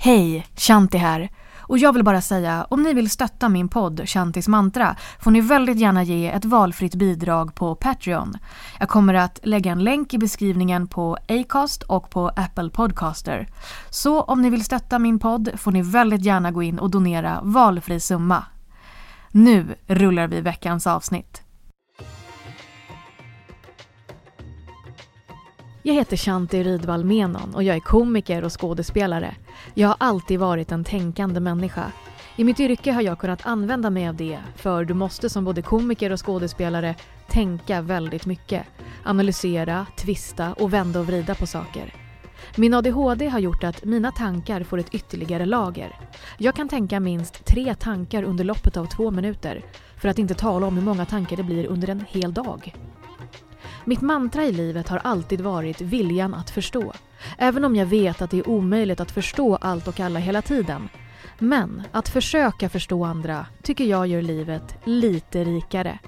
Hej, Chanti här. Och jag vill bara säga, om ni vill stötta min podd Shantis Mantra får ni väldigt gärna ge ett valfritt bidrag på Patreon. Jag kommer att lägga en länk i beskrivningen på Acast och på Apple Podcaster. Så om ni vill stötta min podd får ni väldigt gärna gå in och donera valfri summa. Nu rullar vi veckans avsnitt. Jag heter Chanti Ridval Menon och jag är komiker och skådespelare. Jag har alltid varit en tänkande människa. I mitt yrke har jag kunnat använda mig av det, för du måste som både komiker och skådespelare tänka väldigt mycket. Analysera, twista och vända och vrida på saker. Min ADHD har gjort att mina tankar får ett ytterligare lager. Jag kan tänka minst 3 tankar under loppet av 2 minuter, för att inte tala om hur många tankar det blir under en hel dag. Mitt mantra i livet har alltid varit viljan att förstå. Även om jag vet att det är omöjligt att förstå allt och alla hela tiden. Men att försöka förstå andra tycker jag gör livet lite rikare.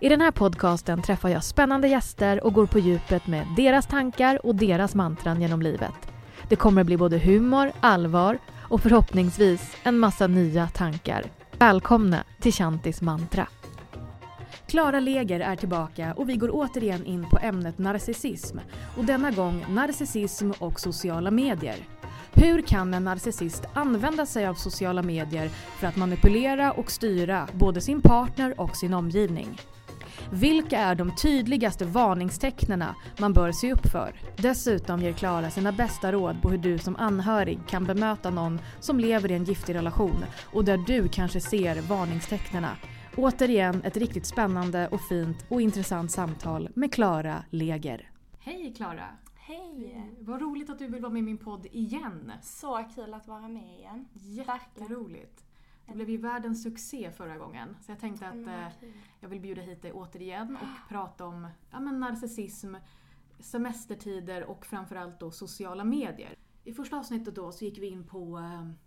I den här podcasten träffar jag spännande gäster och går på djupet med deras tankar och deras mantran genom livet. Det kommer bli både humor, allvar och förhoppningsvis en massa nya tankar. Välkomna till Shantis Mantra. Klara Leger är tillbaka och vi går återigen in på ämnet narcissism, och denna gång narcissism och sociala medier. Hur kan en narcissist använda sig av sociala medier för att manipulera och styra både sin partner och sin omgivning? Vilka är de tydligaste varningstecknena man bör se upp för? Dessutom ger Klara sina bästa råd på hur du som anhörig kan bemöta någon som lever i en giftig relation och där du kanske ser varningstecknena. Återigen ett riktigt spännande och fint och intressant samtal med Klara Leger. Hej Klara! Hej! Vad roligt att du vill vara med i min podd igen. Så kul att vara med igen. Jätteroligt. Det blev ju världens succé förra gången. Så jag tänkte att jag vill bjuda hit dig återigen och prata om narcissism, semestertider och framförallt då sociala medier. I första avsnittet då så gick vi in på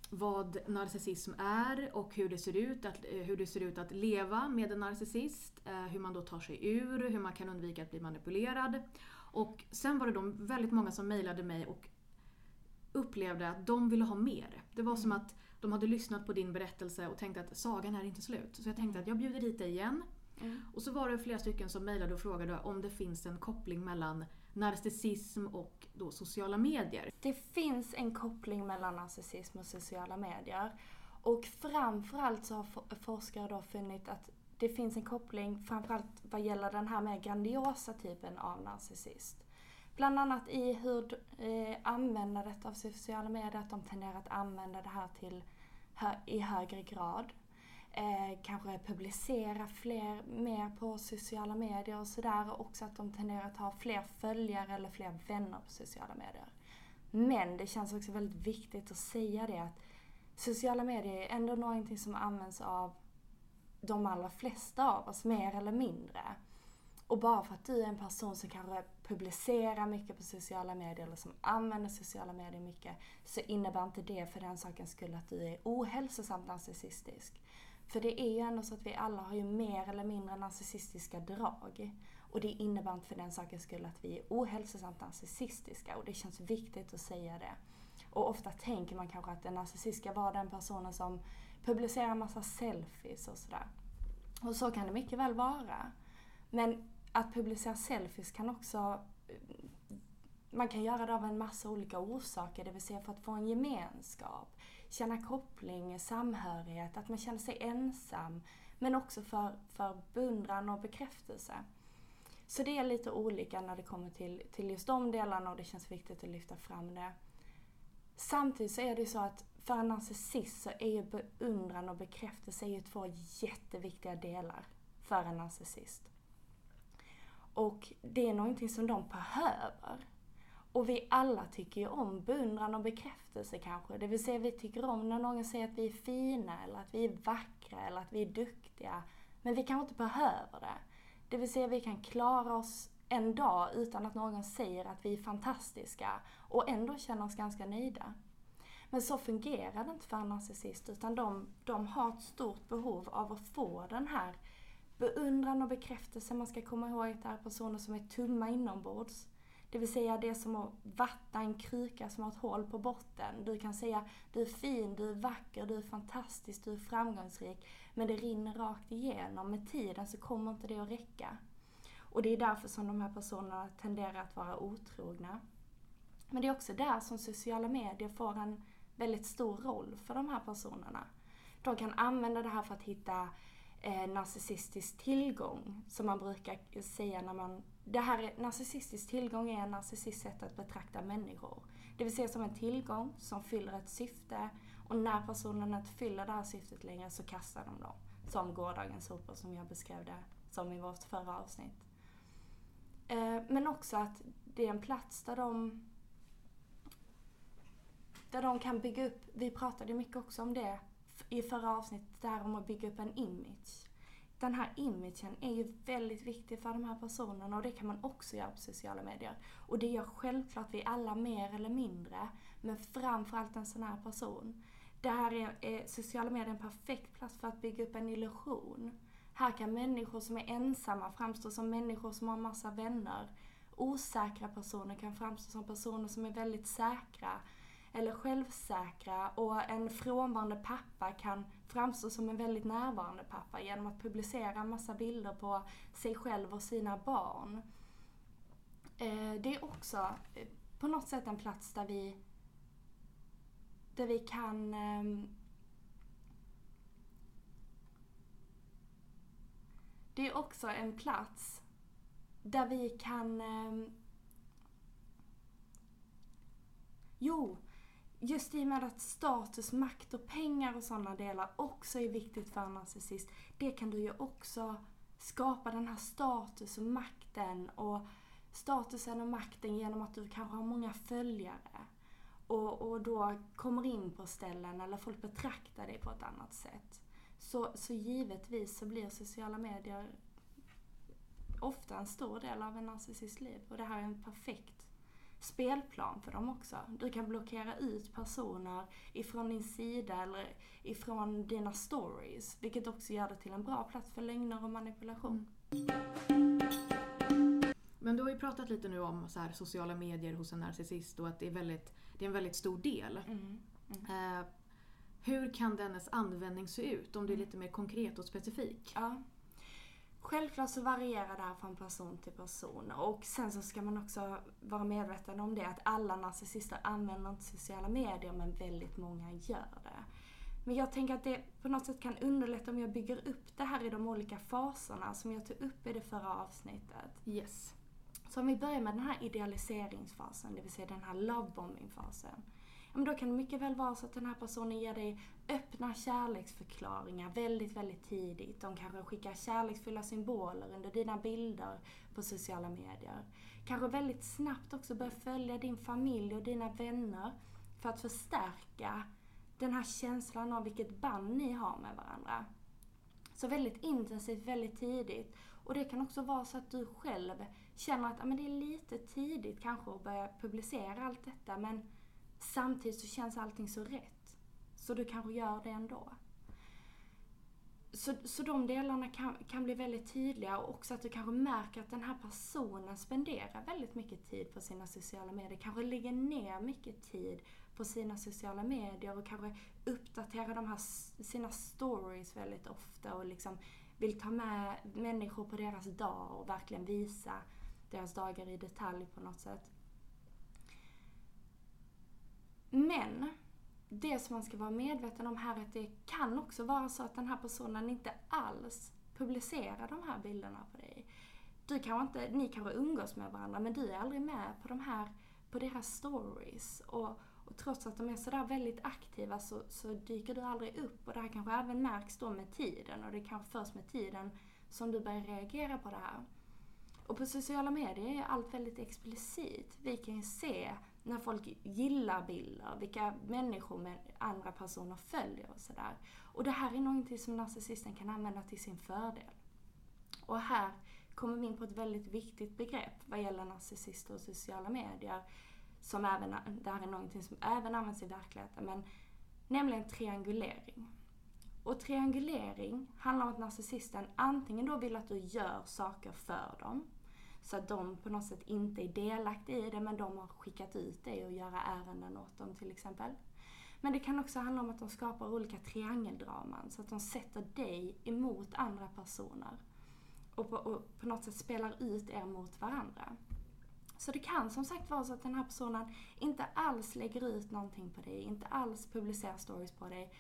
vad narcissism är och hur det ser ut att leva med en narcissist. Hur man då tar sig ur, hur man kan undvika att bli manipulerad. Och sen var det då väldigt många som mejlade mig och upplevde att de ville ha mer. Det var som att de hade lyssnat på din berättelse och tänkte att sagan är inte slut. Så jag tänkte att jag bjuder hit dig igen. Och så var det flera stycken som mejlade och frågade om det finns en koppling mellan narcissism och då sociala medier. Det finns en koppling mellan narcissism och sociala medier. Och framförallt så har forskare då funnit att det finns en koppling framförallt vad gäller den här mer grandiosa typen av narcissist. Bland annat i hur användandet av sociala medier, att de tenderar att använda det här till i högre grad. Kanske publicera mer på sociala medier och sådär. Och också att de tenderar att ha fler följare eller fler vänner på sociala medier. Men det känns också väldigt viktigt att säga det, att sociala medier är ändå någonting som används av de allra flesta av oss, mer eller mindre. Och bara för att du är en person som kanske publicerar mycket på sociala medier eller som använder sociala medier mycket, så innebär inte det för den sakens skull att du är ohälsosamt narcissistisk. För det är ju ändå så att vi alla har ju mer eller mindre narcissistiska drag. Och det innebär inte för den sakens skull att vi är ohälsosamt narcissistiska. Och det känns viktigt att säga det. Och ofta tänker man kanske att en narcissist ska vara den personen som publicerar en massa selfies och sådär. Och så kan det mycket väl vara. Men att publicera selfies kan också Man kan göra det av en massa olika orsaker, det vill säga för att få en gemenskap, känna koppling, samhörighet, att man känner sig ensam, men också för beundran och bekräftelse. Så det är lite olika när det kommer till just de delarna, och det känns viktigt att lyfta fram det. Samtidigt så är det så att för en narcissist så är ju beundran och bekräftelse är ju två jätteviktiga delar för en narcissist. Och det är någonting som de behöver. Och vi alla tycker ju om beundran och bekräftelse kanske. Det vill säga vi tycker om när någon säger att vi är fina eller att vi är vackra eller att vi är duktiga. Men vi kanske inte behöver det. Det vill säga vi kan klara oss en dag utan att någon säger att vi är fantastiska. Och ändå känner oss ganska nöjda. Men så fungerar det inte för en narcissist, utan de har ett stort behov av att få den här beundran och bekräftelse. Man ska komma ihåg att det är personer som är tumma inombords. Det vill säga det är som att vattna en kruka som har ett hål på botten. Du kan säga du är fin, du är vacker, du är fantastisk, du är framgångsrik. Men det rinner rakt igenom. Med tiden så kommer inte det att räcka. Och det är därför som de här personerna tenderar att vara otrogna. Men det är också där som sociala medier får en väldigt stor roll för de här personerna. De kan använda det här för att hitta narcissistisk tillgång, som man brukar säga när man... Det här narcissistisk tillgång är en narcissist sätt att betrakta människor. Det vill säga som en tillgång som fyller ett syfte, och när personen inte fyller det här syftet längre så kastar de dem. Som gårdagens sopor som jag beskrev det som i vårt förra avsnitt. Men också att det är en plats där de kan bygga upp, vi pratade mycket också om det i förra avsnittet där om att bygga upp en image. Den här imagen är ju väldigt viktig för de här personerna, och det kan man också göra på sociala medier. Och det gör självklart vi alla mer eller mindre, men framförallt en sån här person. Det här är sociala medier en perfekt plats för att bygga upp en illusion. Här kan människor som är ensamma framstå som människor som har massa vänner. Osäkra personer kan framstå som personer som är väldigt säkra eller självsäkra, och en frånvarande pappa kan framstå som en väldigt närvarande pappa genom att publicera en massa bilder på sig själv och sina barn. Det är också på något sätt en plats där vi kan det är också en plats där vi kan just i och med att status, makt och pengar och sådana delar också är viktigt för en narcissist. Det kan du ju också skapa den här status och makten. Och statusen och makten genom att du kanske har många följare. Och då kommer in på ställen eller folk betraktar dig på ett annat sätt. Så givetvis så blir sociala medier ofta en stor del av en narcissists liv. Och det här är en perfekt spelplan för dem också. Du kan blockera ut personer ifrån din sida eller ifrån dina stories, vilket också gör det till en bra plats för lögner och manipulation. Men du har ju pratat lite nu om så här sociala medier hos en narcissist, och att det är en väldigt stor del. Hur kan dennes användning se ut om det är lite mer konkret och specifik? Ja. Självklart så varierar det här från person till person, och sen så ska man också vara medveten om det att alla narcissister använder inte sociala medier, men väldigt många gör det. Men jag tänker att det på något sätt kan underlätta om jag bygger upp det här i de olika faserna som jag tog upp i det förra avsnittet. Yes. Så om vi börjar med den här idealiseringsfasen, det vill säga den här lovebombingfasen. Men då kan det mycket väl vara så att den här personen ger dig öppna kärleksförklaringar väldigt, väldigt tidigt. De kanske skickar kärleksfulla symboler under dina bilder på sociala medier. Kanske väldigt snabbt också börja följa din familj och dina vänner för att förstärka den här känslan av vilket band ni har med varandra. Så väldigt intensivt, väldigt tidigt. Och det kan också vara så att du själv känner att men det är lite tidigt kanske att börja publicera allt detta, men samtidigt så känns allting så rätt. Så du kanske gör det ändå. Så de delarna kan bli väldigt tydliga. Och också att du kanske märker att den här personen spenderar väldigt mycket tid på sina sociala medier. Kanske lägger ner mycket tid på sina sociala medier. Och kanske uppdaterar de här sina stories väldigt ofta. Och liksom vill ta med människor på deras dag. Och verkligen visa deras dagar i detalj på något sätt. Men det som man ska vara medveten om här är att det kan också vara så att den här personen inte alls publicerar de här bilderna på dig. Ni kanske umgås med varandra, men du är aldrig med på på deras stories. Och trots att de är sådär väldigt aktiva så dyker du aldrig upp. Och det här kanske även märks då med tiden. Och det kan först med tiden som du börjar reagera på det här. Och på sociala medier är allt väldigt explicit. Vi kan ju se när folk gillar bilder, vilka människor med andra personer följer och sådär. Och det här är någonting som narcissisten kan använda till sin fördel. Och här kommer vi in på ett väldigt viktigt begrepp vad gäller narcissister och sociala medier. Det här är någonting som även används i verkligheten, men nämligen triangulering. Och triangulering handlar om att narcissisten antingen då vill att du gör saker för dem. Så att de på något sätt inte är delaktiga i det, men de har skickat ut dig och göra ärenden åt dem till exempel. Men det kan också handla om att de skapar olika triangeldraman. Så att de sätter dig emot andra personer. Och på något sätt spelar ut er mot varandra. Så det kan som sagt vara så att den här personen inte alls lägger ut någonting på dig. Inte alls publicerar stories på dig.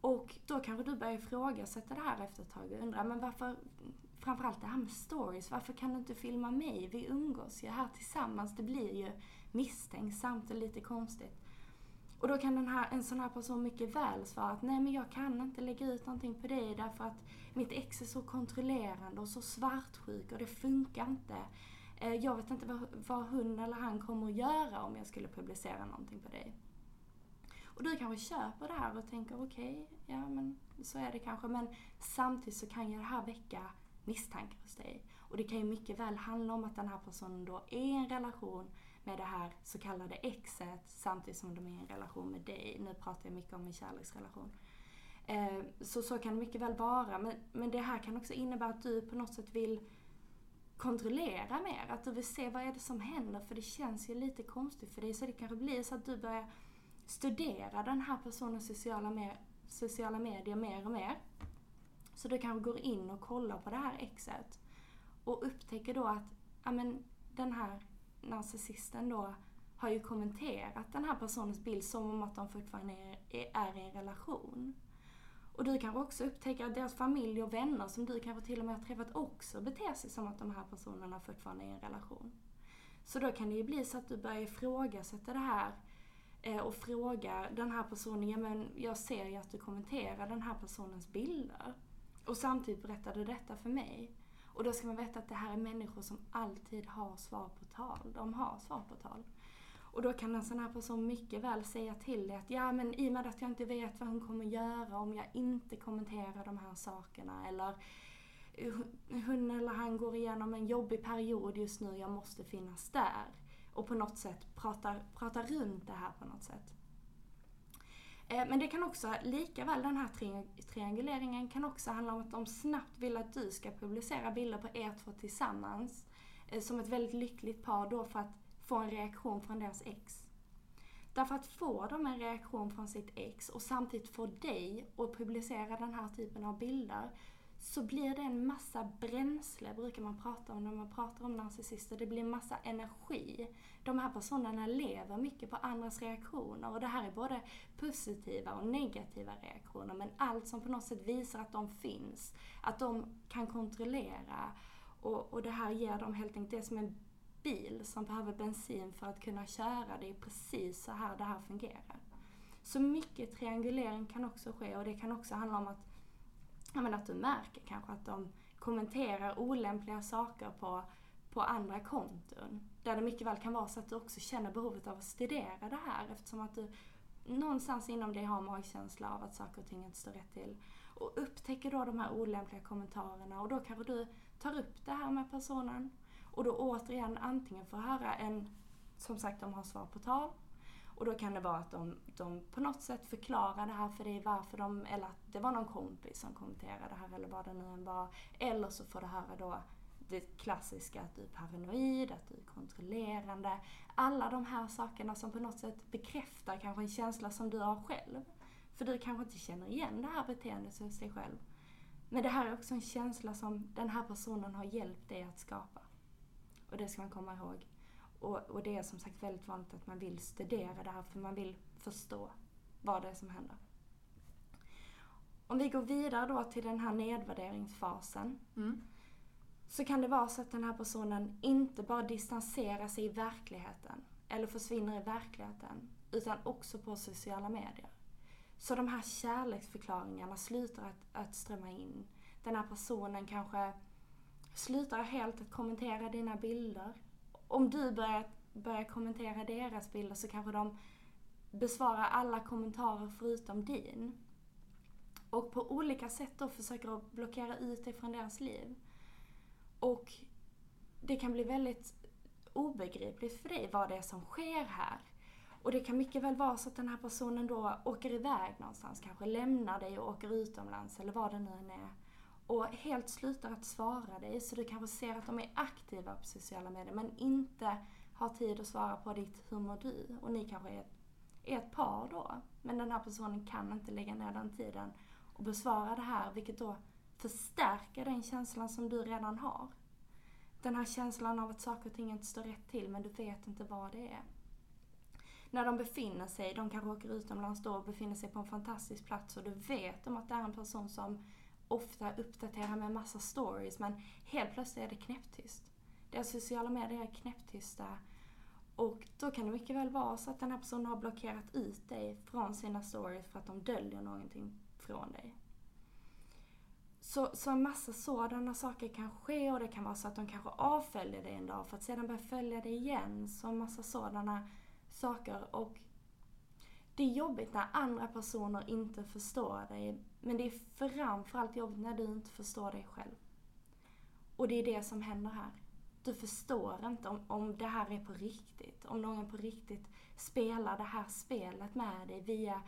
Och då kanske du börjar ifrågasätta det här efter ett tag och undra, men varför, framförallt det här med stories, varför kan du inte filma mig? Vi umgås ju här tillsammans, det blir ju misstänksamt och lite konstigt. Och då kan en sån här person mycket väl svara att nej, men jag kan inte lägga ut någonting på dig därför att mitt ex är så kontrollerande och så svartsjuk och det funkar inte. Jag vet inte vad hon eller han kommer att göra om jag skulle publicera någonting på dig. Och du kanske köper det här och tänker okej, ja men så är det kanske. Men samtidigt så kan ju det här väcka misstankar hos dig. Och det kan ju mycket väl handla om att den här personen då är i en relation med det här så kallade exet samtidigt som de är i en relation med dig. Nu pratar jag mycket om en kärleksrelation. Så kan det mycket väl vara. Men det här kan också innebära att du på något sätt vill kontrollera mer. Att du vill se vad är det som händer, för det känns ju lite konstigt för dig. Så det kanske blir så att du börjar studera den här personens sociala medier mer och mer. Så du kan gå in och kolla på det här exet. Och upptäcker då att den här narcissisten då har ju kommenterat den här personens bild som om att de fortfarande är i en relation. Och du kan också upptäcka att deras familj och vänner som du kanske till och med har träffat också beter sig som att de här personerna fortfarande är i en relation. Så då kan det ju bli så att du börjar ifrågasätta det här och frågar den här personen, ja men jag ser ju att du kommenterar den här personens bilder. Och samtidigt berättar du detta för mig. Och då ska man veta att det här är människor som alltid har svar på tal. De har svar på tal. Och då kan en sån här person mycket väl säga till dig att ja men i och med att jag inte vet vad hon kommer göra om jag inte kommenterar de här sakerna. Eller hon eller han går igenom en jobbig period just nu, jag måste finnas där. Och på något sätt pratar runt det här på något sätt. Men det kan också, lika väl den här trianguleringen kan också handla om att de snabbt vill att du ska publicera bilder på er två tillsammans. Som ett väldigt lyckligt par då för att få en reaktion från deras ex. Därför att få de en reaktion från sitt ex och samtidigt få dig att publicera den här typen av bilder, så blir det en massa bränsle, brukar man prata om när man pratar om narcissister. Det blir en massa energi. De här personerna lever mycket på andras reaktioner. Och det här är både positiva och negativa reaktioner. Men allt som på något sätt visar att de finns. Att de kan kontrollera. Och det här ger dem helt enkelt, det som en bil som behöver bensin för att kunna köra. Det är precis så här det här fungerar. Så mycket triangulering kan också ske. Och det kan också handla om att du märker kanske att de kommenterar olämpliga saker på andra konton. Där det mycket väl kan vara så att du också känner behovet av att studera det här. Eftersom att du någonstans inom dig har magkänsla av att saker och ting inte står rätt till. Och upptäcker då de här olämpliga kommentarerna. Och då kanske du tar upp det här med personen. Och då återigen antingen får höra som sagt de har svar på tal. Och då kan det vara att de på något sätt förklarar det här för dig, varför eller att det var någon kompis som kommenterade det här eller vad det nu än var. Eller så får du höra då det klassiska att du är paranoid, att du är kontrollerande. Alla de här sakerna som på något sätt bekräftar kanske en känsla som du har själv. För du kanske inte känner igen det här beteendet hos dig själv. Men det här är också en känsla som den här personen har hjälpt dig att skapa. Och det ska man komma ihåg. Och det är som sagt väldigt vanligt att man vill studera det här, för man vill förstå vad det är som händer. Om vi går vidare då till den här nedvärderingsfasen, så kan det vara så att den här personen inte bara distanserar sig i verkligheten eller försvinner i verkligheten, utan också på sociala medier. Så de här kärleksförklaringarna slutar att strömma in. Den här personen kanske slutar helt att kommentera dina bilder. Om du börjar kommentera deras bilder, så kanske de besvarar alla kommentarer förutom din. Och på olika sätt då försöker att blockera ut dig från deras liv. Och det kan bli väldigt obegripligt för dig vad det är som sker här. Och det kan mycket väl vara så att den här personen då åker iväg någonstans. Kanske lämnar dig och åker utomlands eller vad det nu än är. Och helt slutar att svara dig, så du kanske ser att de är aktiva på sociala medier men inte har tid att svara på ditt hur mår du. Och ni kanske är ett par då. Men den här personen kan inte lägga ner den tiden och besvara det här, vilket då förstärker den känslan som du redan har. Den här känslan av att saker och ting inte står rätt till, men du vet inte vad det är. När de befinner sig, de kanske åker utomlands då och befinner sig på en fantastisk plats, och du vet om att det är en person som ofta uppdaterar med en massa stories, men helt plötsligt är det knäpptyst. Deras sociala medier är knäpptysta, och då kan det mycket väl vara så att den här personen har blockerat ut dig från sina stories för att de döljer någonting från dig. Så en massa sådana saker kan ske, och det kan vara så att de kanske avföljer dig en dag för att sedan börja följa dig igen. Så en massa sådana saker, och det är jobbigt när andra personer inte förstår dig, men det är framförallt jobbigt när du inte förstår dig själv. Och det är det som händer här. Du förstår inte om det här är på riktigt, om någon på riktigt spelar det här spelet med dig via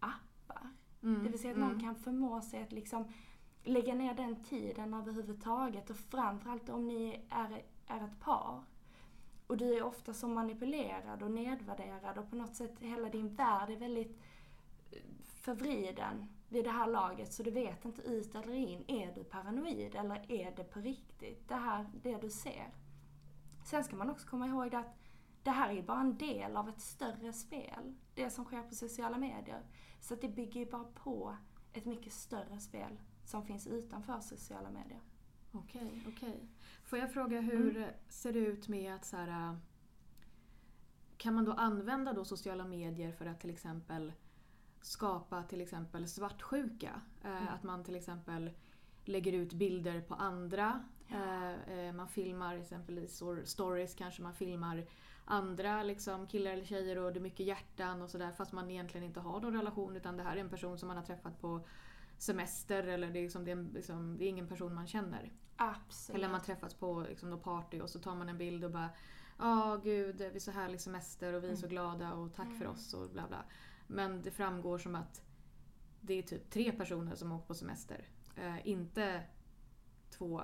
appar. Det vill säga att någon kan förmå sig att liksom lägga ner den tiden överhuvudtaget, och framförallt om ni är ett par. Och du är ofta så manipulerad och nedvärderad, och på något sätt hela din värld är väldigt förvriden vid det här laget, så du vet inte ut eller in. Är du paranoid eller är det på riktigt det här, det du ser? Sen ska man också komma ihåg att det här är bara en del av ett större spel, det som sker på sociala medier. Så att det bygger ju bara på ett mycket större spel som finns utanför sociala medier. Okej. Får jag fråga, hur ser det ut med att så här, kan man då använda då sociala medier för att till exempel skapa till exempel svartsjuka? Att man till exempel lägger ut bilder på andra. Man filmar exempelvis stories, kanske man filmar andra liksom, killar eller tjejer, och det är mycket hjärtan och sådär, fast man egentligen inte har någon relation, utan det här är en person som man har träffat på semester, eller det är ingen person man känner. Absolut. Eller man träffats på liksom någon party, och så tar man en bild och bara gud, vi är så härlig semester och vi är så glada och tack för oss och bla bla. Men det framgår som att det är typ 3 personer som åker på semester. Inte 2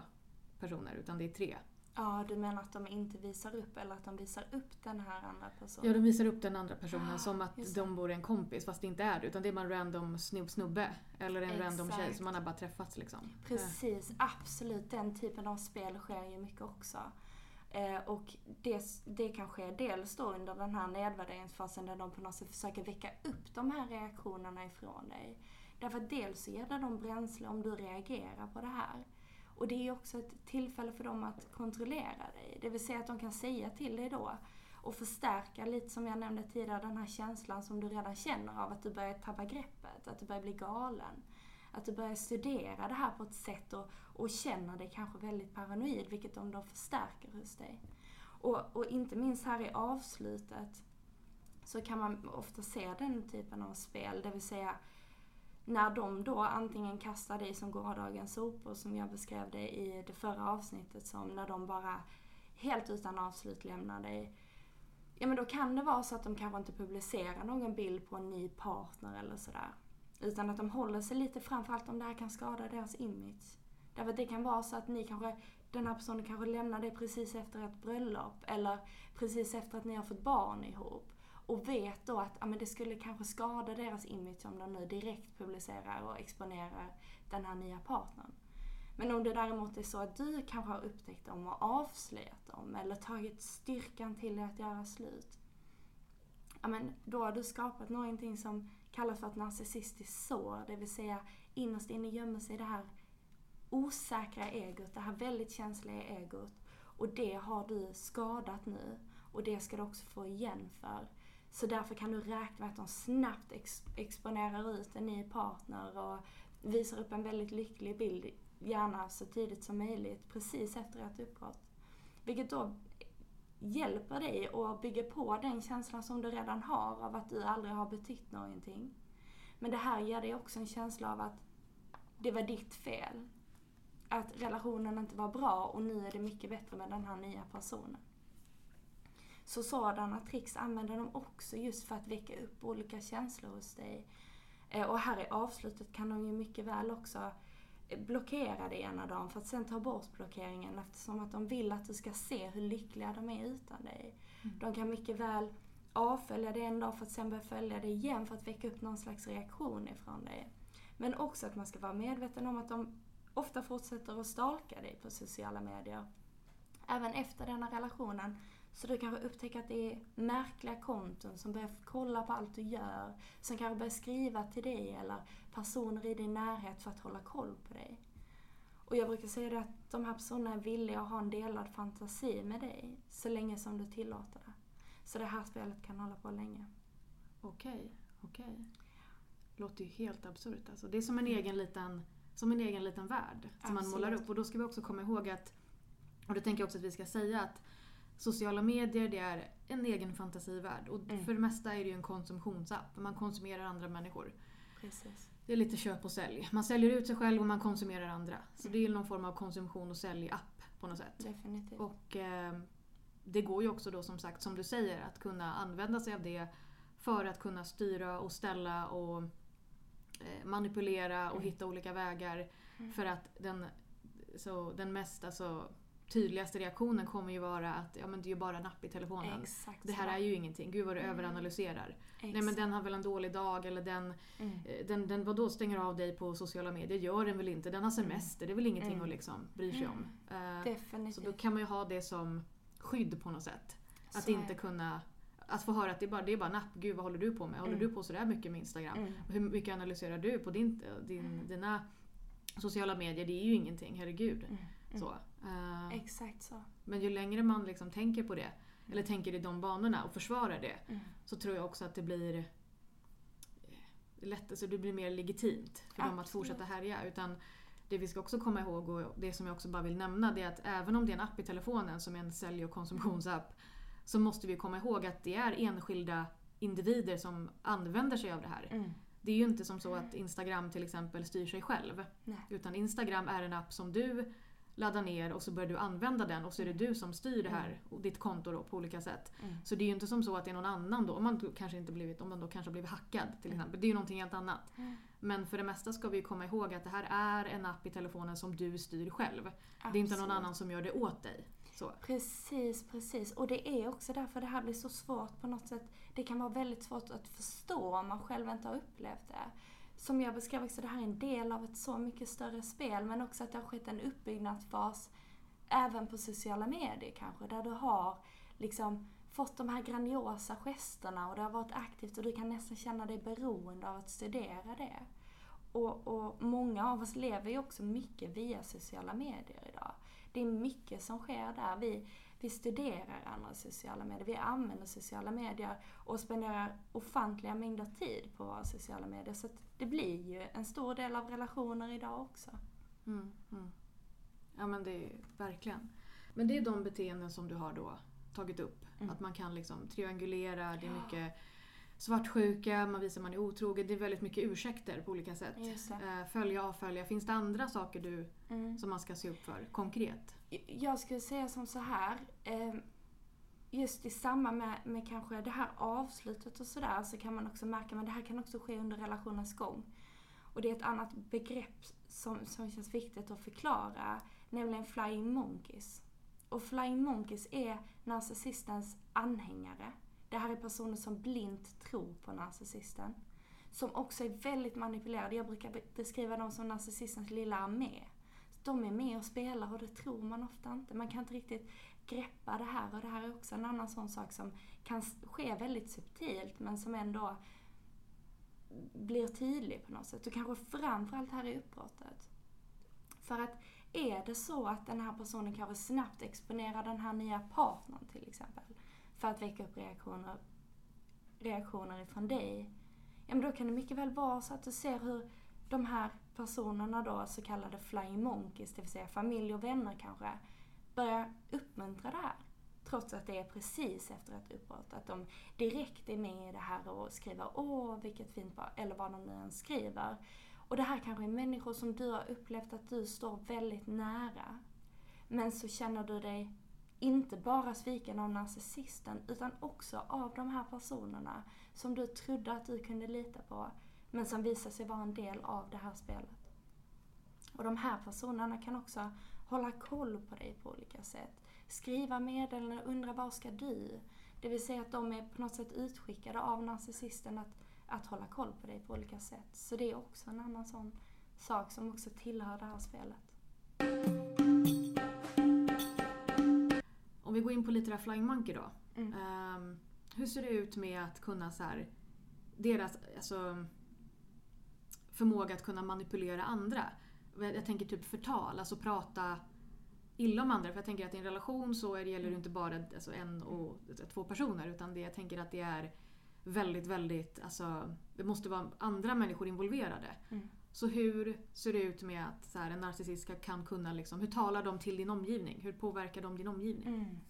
personer, utan det är 3. Ja, du menar att de inte visar upp, eller att de visar upp den här andra personen? Ja, de visar upp den andra personen som att de vore en kompis, fast det inte är det, utan det är bara en random snubbe eller en random tjej som man har bara träffats liksom. Precis, absolut. Den typen av spel sker ju mycket också. Och det kan ske dels då under den här nedvärderingsfasen, där de på något sätt försöker väcka upp de här reaktionerna ifrån dig. Därför att dels ger de bränsle om du reagerar på det här. Och det är också ett tillfälle för dem att kontrollera dig. Det vill säga att de kan säga till dig då och förstärka lite, som jag nämnde tidigare, den här känslan som du redan känner av att du börjar tappa greppet, att du börjar bli galen. Att du börjar studera det här på ett sätt och känner dig kanske väldigt paranoid, vilket de förstärker hos dig. Och inte minst här i avslutet så kan man ofta se den typen av spel, det vill säga när de då antingen kastar dig som gårdagens sopor, som jag beskrev det i det förra avsnittet, som när de bara helt utan avslut lämnar dig. Ja, men då kan det vara så att de kanske inte publicerar någon bild på en ny partner eller sådär. Utan att de håller sig lite, framförallt om det här kan skada deras image. Därför att det kan vara så att den här personen kanske lämnar dig precis efter ett bröllop, eller precis efter att ni har fått barn ihop. Och vet då att men det skulle kanske skada deras image om de nu direkt publicerar och exponerar den här nya partnern. Men om det däremot är så att du kanske har upptäckt dem och avslöjat dem eller tagit styrkan till att göra slut, ja, men då har du skapat någonting som kallas för ett narcissistiskt sår. Det vill säga, innerst inne gömmer sig det här osäkra egot, det här väldigt känsliga egot. Och det har du skadat nu. Och det ska du också få igen för. Så därför kan du räkna med att de snabbt exponerar ut en ny partner och visar upp en väldigt lycklig bild, gärna så tidigt som möjligt, precis efter ett uppbrott. Vilket då hjälper dig och bygger på den känslan som du redan har av att du aldrig har betytt någonting. Men det här ger dig också en känsla av att det var ditt fel. Att relationen inte var bra och nu är det mycket bättre med den här nya personen. Så sådana tricks använder de också just för att väcka upp olika känslor hos dig. Och här i avslutet kan de ju mycket väl också blockera det ena dagen för att sen ta bort blockeringen, eftersom att de vill att du ska se hur lyckliga de är utan dig. Mm. De kan mycket väl avfölja det en dag för att sen börja följa det igen för att väcka upp någon slags reaktion ifrån dig. Men också att man ska vara medveten om att de ofta fortsätter att stalka dig på sociala medier även efter denna relationen. Så du kanske upptäcker att det är märkliga konton som börjar kolla på allt du gör. Som kanske börjar skriva till dig eller personer i din närhet för att hålla koll på dig. Och jag brukar säga att de här personerna är villiga att ha en delad fantasi med dig. Så länge som du tillåter det. Så det här spelet kan hålla på länge. Okej. Låter ju helt absurt alltså. Det är som en egen liten värld som man målar upp. Och då ska vi också komma ihåg att, och då tänker jag också att vi ska säga att sociala medier, det är en egen fantasivärld. Och för det mesta är det ju en konsumtionsapp. Man konsumerar andra människor. Precis. Det är lite köp och sälj. Man säljer ut sig själv och man konsumerar andra. Så det är någon form av konsumtion och säljapp på något sätt. Definitivt. Och det går ju också då, som sagt, som du säger, att kunna använda sig av det för att kunna styra och ställa och manipulera och hitta olika vägar. För att den mest... Alltså, tydligaste reaktionen kommer ju vara att ja, men det är ju bara napp i telefonen. Exakt. Det här är ju ingenting. Gud vad du överanalyserar. Exakt. Nej, men den har väl en dålig dag, eller den vadå, stänger av dig på sociala medier, gör den väl inte. Den har semester. Det är väl ingenting att liksom bry sig om. Definitivt. Så då kan man ju ha det som skydd på något sätt. Att så inte kunna att få höra att det är bara napp. Gud, vad håller du på med? Håller du på så där mycket med Instagram? Hur mycket analyserar du på dina sociala medier? Det är ju ingenting, herregud. Så. Exakt så. Men ju längre man liksom tänker på det, eller tänker i de banorna och försvarar det, så tror jag också att det blir lätt, alltså det blir mer legitimt för dem att fortsätta härja. Utan det vi ska också komma ihåg, och det som jag också bara vill nämna, det är att även om det är en app i telefonen som är en sälj- och konsumtionsapp, så måste vi komma ihåg att det är enskilda individer som använder sig av det här. Det är ju inte som så att Instagram till exempel styr sig själv. Nej. Utan Instagram är en app som du laddar ner och så börjar du använda den, och så är det du som styr det här och ditt konto då, på olika sätt. Så det är ju inte som så att det är någon annan då, om man kanske blivit hackad till exempel. Det är ju någonting helt annat. Men för det mesta ska vi ju komma ihåg att det här är en app i telefonen som du styr själv. Absolut. Det är inte någon annan som gör det åt dig. Så. Precis. Och det är också därför det här blir så svårt på något sätt. Det kan vara väldigt svårt att förstå om man själv inte har upplevt det. Som jag beskrev också, det här är en del av ett så mycket större spel. Men också att det har skett en uppbyggnadsfas även på sociala medier kanske. Där du har liksom fått de här grandiosa gesterna och det har varit aktivt. Och du kan nästan känna dig beroende av att studera det. Och många av oss lever ju också mycket via sociala medier idag. Det är mycket som sker där. Vi studerar andra sociala medier. Vi använder sociala medier och spenderar ofantliga mängder tid på våra sociala medier. Så att det blir ju en stor del av relationer idag också. Ja, men det är verkligen. Men det är de beteenden som du har då tagit upp. Att man kan liksom triangulera. Det är mycket svartsjuka. Man är otrogen. Det är väldigt mycket ursäkter på olika sätt. Följa. Finns det andra saker som man ska se upp för konkret? Jag skulle säga som så här, just i samband med kanske det här avslutet och sådär, så kan man också märka, men det här kan också ske under relationens gång. Och det är ett annat begrepp som känns viktigt att förklara, nämligen flying monkeys. Och flying monkeys är narcissistens anhängare. Det här är personer som blint tror på narcissisten, som också är väldigt manipulerade. Jag brukar beskriva dem som narcissistens lilla armé. de är med och spelar, och det tror man ofta inte. Man kan inte riktigt greppa det här, och det här är också en annan sån sak som kan ske väldigt subtilt men som ändå blir tydlig på något sätt, och kanske framförallt här i uppbrottet. För att är det så att den här personen kanske snabbt exponerar den här nya partnern till exempel för att väcka upp reaktioner ifrån dig, ja, men då kan det mycket väl vara så att du ser hur de här personerna då, så kallade flying monkeys, det vill säga familj och vänner kanske, börjar uppmuntra det här trots att det är precis efter ett uppbrott, att de direkt är med i det här och skriver åh vilket fint par, eller vad de nu än skriver. Och det här kanske är människor som du har upplevt att du står väldigt nära, men så känner du dig inte bara sviken av narcissisten utan också av de här personerna som du trodde att du kunde lita på men som visar sig vara en del av det här spelet. Och de här personerna kan också hålla koll på dig på olika sätt, skriva med eller undra vad ska du? Det vill säga att de är på något sätt utskickade av narcissisten att hålla koll på dig på olika sätt. Så det är också en annan sån sak som också tillhör det här spelet. Om vi går in på lite där Flying Monkey då. Hur ser det ut med att kunna så här, deras alltså, förmåga att kunna manipulera andra? Jag tänker typ förtal, alltså prata illa om andra. För jag tänker att i en relation så gäller det inte bara alltså, en och två personer, utan det, jag tänker att det är väldigt, väldigt, alltså det måste vara andra människor involverade. Så hur ser det ut med att så här, en narcissist kan kunna liksom, hur talar de till din omgivning? Hur påverkar de din omgivning?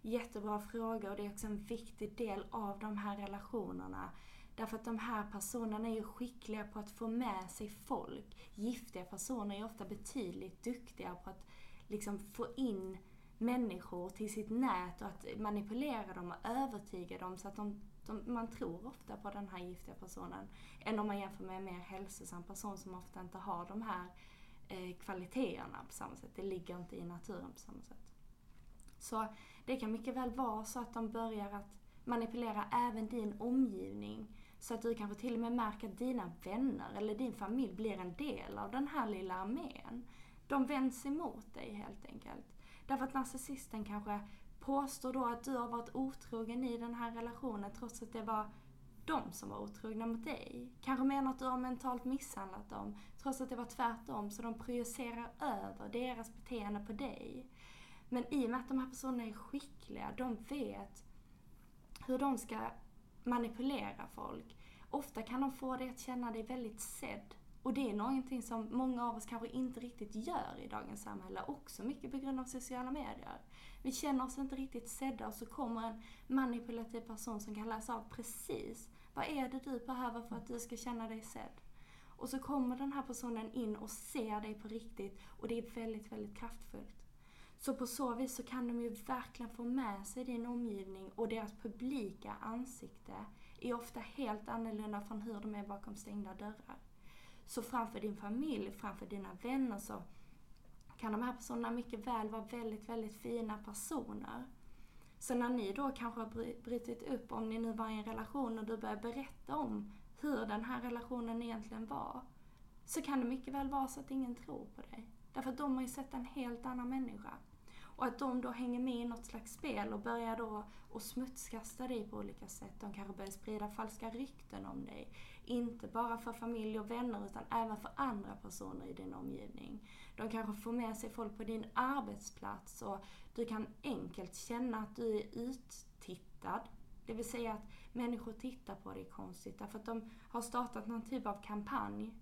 Jättebra fråga, och det är också en viktig del av de här relationerna. Därför att de här personerna är ju skickliga på att få med sig folk. Giftiga personer är ofta betydligt duktiga på att liksom få in människor till sitt nät och att manipulera dem och övertyga dem så att man tror ofta på den här giftiga personen än om man jämför med en mer hälsosam person som ofta inte har de här kvaliteterna på samma sätt. Det ligger inte i naturen på samma sätt. Så det kan mycket väl vara så att de börjar att manipulera även din omgivning, så att du kanske till och med märker att dina vänner eller din familj blir en del av den här lilla armén. De vänds emot dig helt enkelt. Därför att narcissisten kanske påstår då att du har varit otrogen i den här relationen trots att det var de som var otrogna mot dig. Kanske menar att du har mentalt misshandlat dem trots att det var tvärtom, så de projicerar över deras beteende på dig. Men i och med att de här personerna är skickliga, de vet hur de ska manipulera folk. Ofta kan de få dig att känna dig väldigt sedd. Och det är någonting som många av oss kanske inte riktigt gör i dagens samhälle. Också mycket på grund av sociala medier. Vi känner oss inte riktigt sedda, och så kommer en manipulativ person som kan läsa av precis vad är det du behöver för att du ska känna dig sedd. Och så kommer den här personen in och ser dig på riktigt, och det är väldigt, väldigt kraftfullt. Så på så vis så kan de ju verkligen få med sig din omgivning, och deras publika ansikte är ofta helt annorlunda från hur de är bakom stängda dörrar. Så framför din familj, framför dina vänner, så kan de här personerna mycket väl vara väldigt, väldigt fina personer. Så när ni då kanske har brutit upp, om ni nu var i en relation, och du börjar berätta om hur den här relationen egentligen var, så kan det mycket väl vara så att ingen tror på dig. Därför att de har ju sett en helt annan människa. Och att de då hänger med i något slags spel och börjar då och smutskasta dig på olika sätt. De kanske börjar sprida falska rykten om dig. Inte bara för familj och vänner, utan även för andra personer i din omgivning. De kanske får med sig folk på din arbetsplats, och du kan enkelt känna att du är uttittad. Det vill säga att människor tittar på dig konstigt, därför att de har startat någon typ av kampanj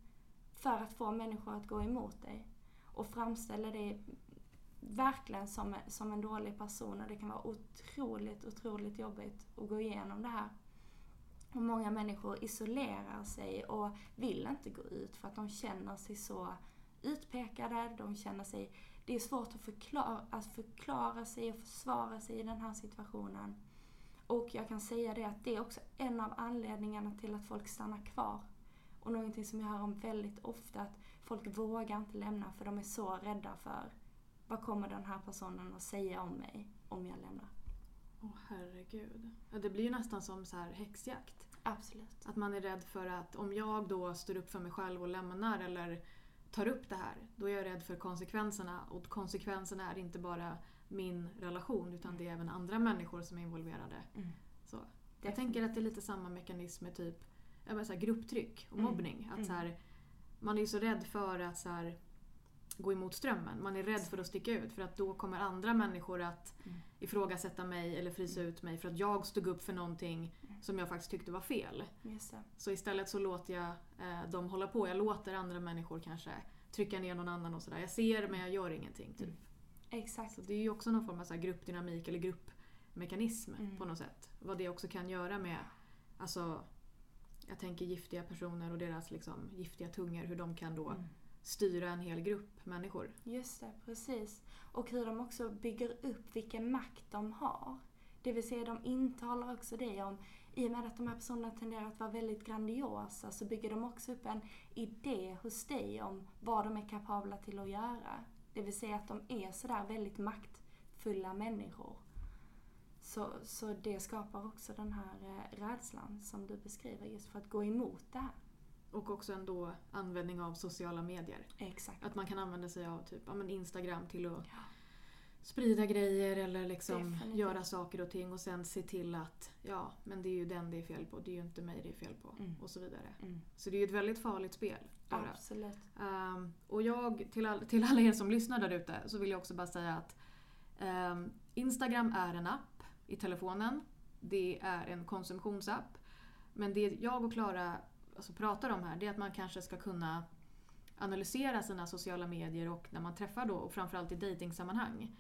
för att få människor att gå emot dig. Och framställer dig verkligen som en dålig person, och det kan vara otroligt, otroligt jobbigt att gå igenom det här. Och många människor isolerar sig och vill inte gå ut för att de känner sig så utpekade. De känner sig, det är svårt att förklara sig och försvara sig i den här situationen. Och jag kan säga det att det är också en av anledningarna till att folk stannar kvar. Och någonting som jag hör om väldigt ofta, att folk vågar inte lämna för de är så rädda för vad kommer den här personen att säga om mig om jag lämnar? Åh, herregud. Ja, det blir ju nästan som så här häxjakt. Absolut. Att man är rädd för att om jag då står upp för mig själv och lämnar, eller tar upp det här, då är jag rädd för konsekvenserna. Och konsekvenserna är inte bara min relation, utan det är även andra människor som är involverade. Mm. Så. Jag tänker att det är lite samma mekanism med typ så här, grupptryck och mobbning. Att så här, man är så rädd för att så här, gå emot strömmen. Man är rädd för att sticka ut, för att då kommer andra människor att ifrågasätta mig eller frysa ut mig för att jag stod upp för någonting som jag faktiskt tyckte var fel. Just det. Så istället så låter jag dem hålla på. Jag låter andra människor kanske trycka ner någon annan och sådär. Jag ser, men jag gör ingenting typ. Exakt. Så det är ju också någon form av så här gruppdynamik eller gruppmekanism på något sätt. Vad det också kan göra med, alltså jag tänker giftiga personer och deras liksom giftiga tungor, hur de kan då styra en hel grupp människor. Just det, precis. Och hur de också bygger upp vilken makt de har. Det vill säga, de intalar också det om, i och med att de här personerna tenderar att vara väldigt grandiosa, så bygger de också upp en idé hos dig om vad de är kapabla till att göra. Det vill säga att de är sådär väldigt maktfulla människor. Så det skapar också den här rädslan som du beskriver, just för att gå emot det här. Och också ändå användning av sociala medier. Exakt. Att man kan använda sig av typ Instagram till att sprida grejer eller liksom göra saker och ting. Och sen se till att men det är ju den det är fel på. Det är ju inte mig det är fel på. Och så vidare. Så det är ju ett väldigt farligt spel. Absolut. Och jag, till alla er som lyssnar där ute, så vill jag också bara säga att Instagram är en app i telefonen. Det är en konsumtionsapp. Men det jag och Klara pratar om här, det är att man kanske ska kunna analysera sina sociala medier och när man träffar då, och framförallt i dejtingsammanhang.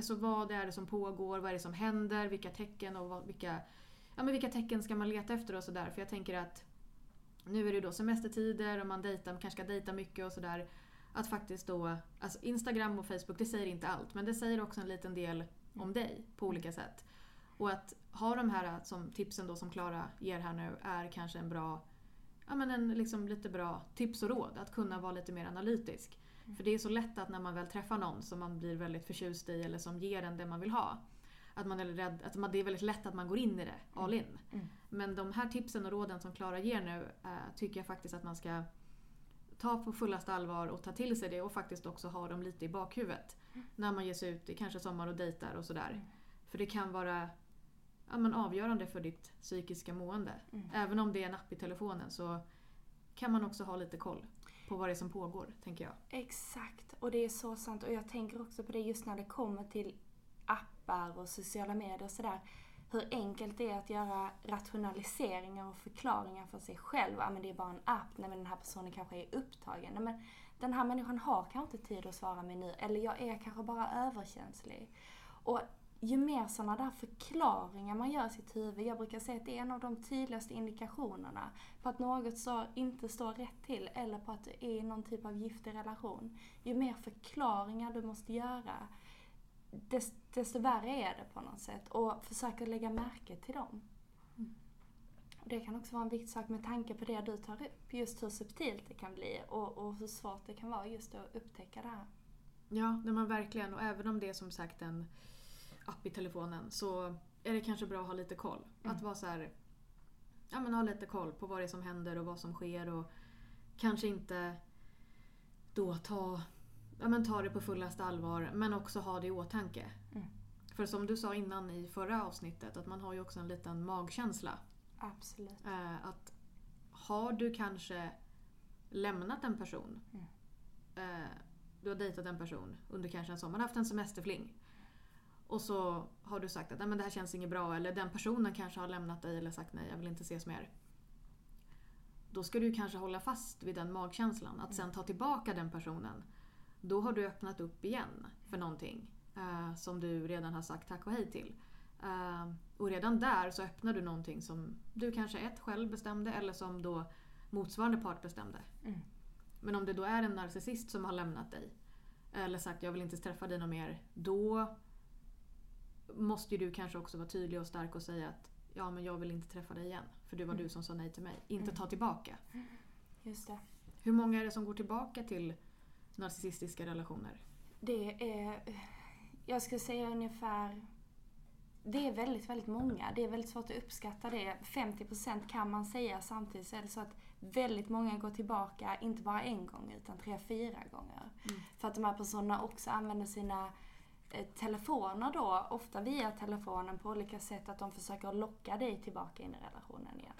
Så vad är det som pågår, vad är det som händer, vilka tecken och vilka tecken ska man leta efter och sådär. För jag tänker att nu är det då semestertider och man kanske ska dejta mycket och sådär. Att faktiskt då, alltså Instagram och Facebook, det säger inte allt, men det säger också en liten del om dig på olika sätt. Och att ha de här tipsen då som Klara ger här nu är kanske en bra, lite bra tips och råd. Att kunna vara lite mer analytisk. För det är så lätt att när man väl träffar någon som man blir väldigt förtjust i eller som ger en det man vill ha, att man är rädd, det är väldigt lätt att man går in i det, all in. Men de här tipsen och råden som Klara ger nu tycker jag faktiskt att man ska ta på fullaste allvar och ta till sig det och faktiskt också ha dem lite i bakhuvudet. När man ger sig ut i kanske sommar och dejtar och sådär. För det kan vara avgörande för ditt psykiska mående. Även om det är en app i telefonen, så kan man också ha lite koll på vad det är som pågår, tänker jag. Exakt, och det är så sant. Och jag tänker också på det just när det kommer till appar och sociala medier och sådär. Hur enkelt det är att göra rationaliseringar och förklaringar för sig själv. Men det är bara en app. Nej, men den här personen kanske är upptagen. Nej, men den här människan har kanske inte tid att svara mig nu. Eller jag är kanske bara överkänslig. Och ju mer sådana där förklaringar man gör i sitt huvud, jag brukar säga att det är en av de tydligaste indikationerna på att något inte står rätt till, eller på att du är i någon typ av giftig relation. Ju mer förklaringar du måste göra, desto värre är det på något sätt. Och försök att lägga märke till dem. Det kan också vara en viktig sak med tanke på det du tar upp, just hur subtilt det kan bli och hur svårt det kan vara just att upptäcka det här. Ja, det man verkligen, och även om det är som sagt en app i telefonen, så är det kanske bra att ha lite koll. Att vara så här, ha lite koll på vad det är som händer och vad som sker, och kanske inte då ta det på fullaste allvar, men också ha det i åtanke. För som du sa innan i förra avsnittet, att man har ju också en liten magkänsla. Absolut. Att har du kanske lämnat en person, du har dejtat en person under kanske en sommar, haft en semesterfling, och så har du sagt att nej, men det här känns inget bra, eller den personen kanske har lämnat dig eller sagt nej, jag vill inte ses mer. Då ska du kanske hålla fast vid den magkänslan. Att sen ta tillbaka den personen. Då har du öppnat upp igen för någonting som du redan har sagt tack och hej till. Och redan där så öppnar du någonting som du kanske själv bestämde, eller som då motsvarande part bestämde. Men om det då är en narcissist som har lämnat dig eller sagt jag vill inte träffa dig någon mer, då måste ju du kanske också vara tydlig och stark och säga att men jag vill inte träffa dig igen, för det var du som sa nej till mig. Inte ta tillbaka. Just det. Hur många är det som går tillbaka till narcissistiska relationer? Det är, jag skulle säga ungefär det är väldigt, väldigt många. Det är väldigt svårt att uppskatta det. 50% kan man säga samtidigt. Så är det så att väldigt många går tillbaka, inte bara en gång utan 3-4 gånger. Mm. För att de här personerna också använder sina telefoner då, ofta via telefonen på olika sätt, att de försöker locka dig tillbaka in i relationen igen.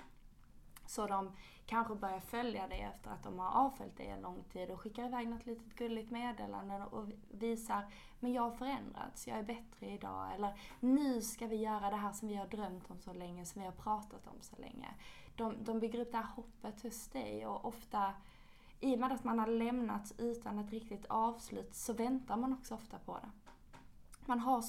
Så de kanske börjar följa dig efter att de har avföljt dig en lång tid och skickar iväg något litet gulligt meddelande och visar, men jag har förändrats, jag är bättre idag, eller nu ska vi göra det här som vi har drömt om så länge, som vi har pratat om så länge. De bygger upp det här hoppet hos dig, och ofta i och med att man har lämnats utan ett riktigt avslut så väntar man också ofta på det. Man har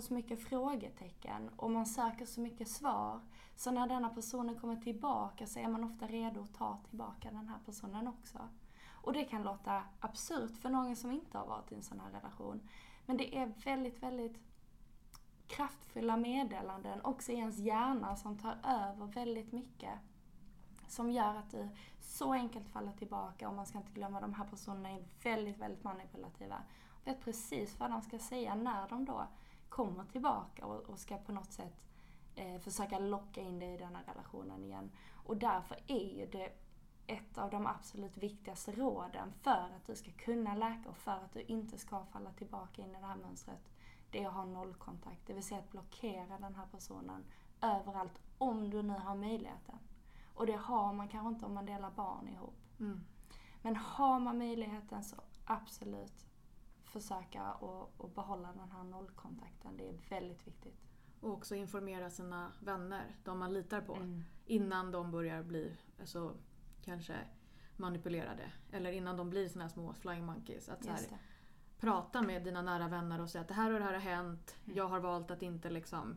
så mycket frågetecken och man söker så mycket svar. Så när denna personen kommer tillbaka så är man ofta redo att ta tillbaka den här personen också. Och det kan låta absurt för någon som inte har varit i en sån här relation. Men det är väldigt, väldigt kraftfulla meddelanden också i ens hjärna som tar över väldigt mycket. Som gör att du så enkelt faller tillbaka, och man ska inte glömma att de här personerna är väldigt, väldigt manipulativa. Vet precis vad de ska säga när de då kommer tillbaka och ska på något sätt försöka locka in dig i den här relationen igen. Och därför är ju det ett av de absolut viktigaste råden för att du ska kunna läka och för att du inte ska falla tillbaka in i det här mönstret. Det är att ha nollkontakt, det vill säga att blockera den här personen överallt om du nu har möjligheten. Och det har man kanske inte om man delar barn ihop. Mm. Men har man möjligheten så absolut försöka och behålla den här nollkontakten. Det är väldigt viktigt. Och också informera sina vänner, de man litar på, innan de börjar bli så kanske manipulerade. Eller innan de blir såna här små flying monkeys. Att så här, prata med dina nära vänner och säga att det här har hänt. Mm. Jag har valt att inte liksom...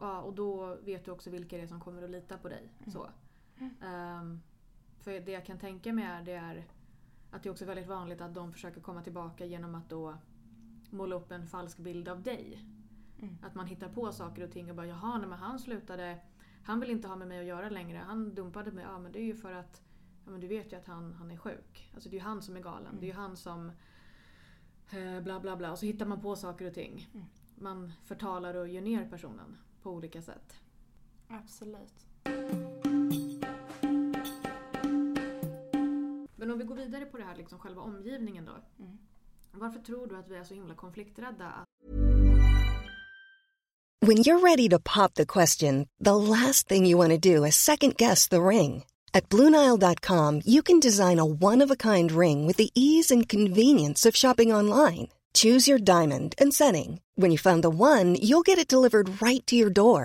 Ja, och då vet du också vilka det är som kommer att lita på dig. Mm. Så. Mm. För det jag kan tänka mig är... att det är också väldigt vanligt att de försöker komma tillbaka genom att då måla upp en falsk bild av dig. Mm. Att man hittar på saker och ting och bara, jaha, nej, men han slutade, han vill inte ha med mig att göra längre, han dumpade mig, ja men det är ju för att, ja men du vet ju att han är sjuk. Alltså det är ju han som är galen, det är ju han som bla bla bla. Och så hittar man på saker och ting. Mm. Man förtalar och gör ner personen på olika sätt. Absolut. Men om vi går vidare på det här liksom själva omgivningen då. Mm. Varför tror du att vi är så himla konflikträdda? When you're ready to pop the question, the last thing you want to do is second guess the ring. At BlueNile.com you can design a one-of-a-kind ring with the ease and convenience of shopping online. Choose your diamond and setting. When you find the one, you'll get it delivered right to your door.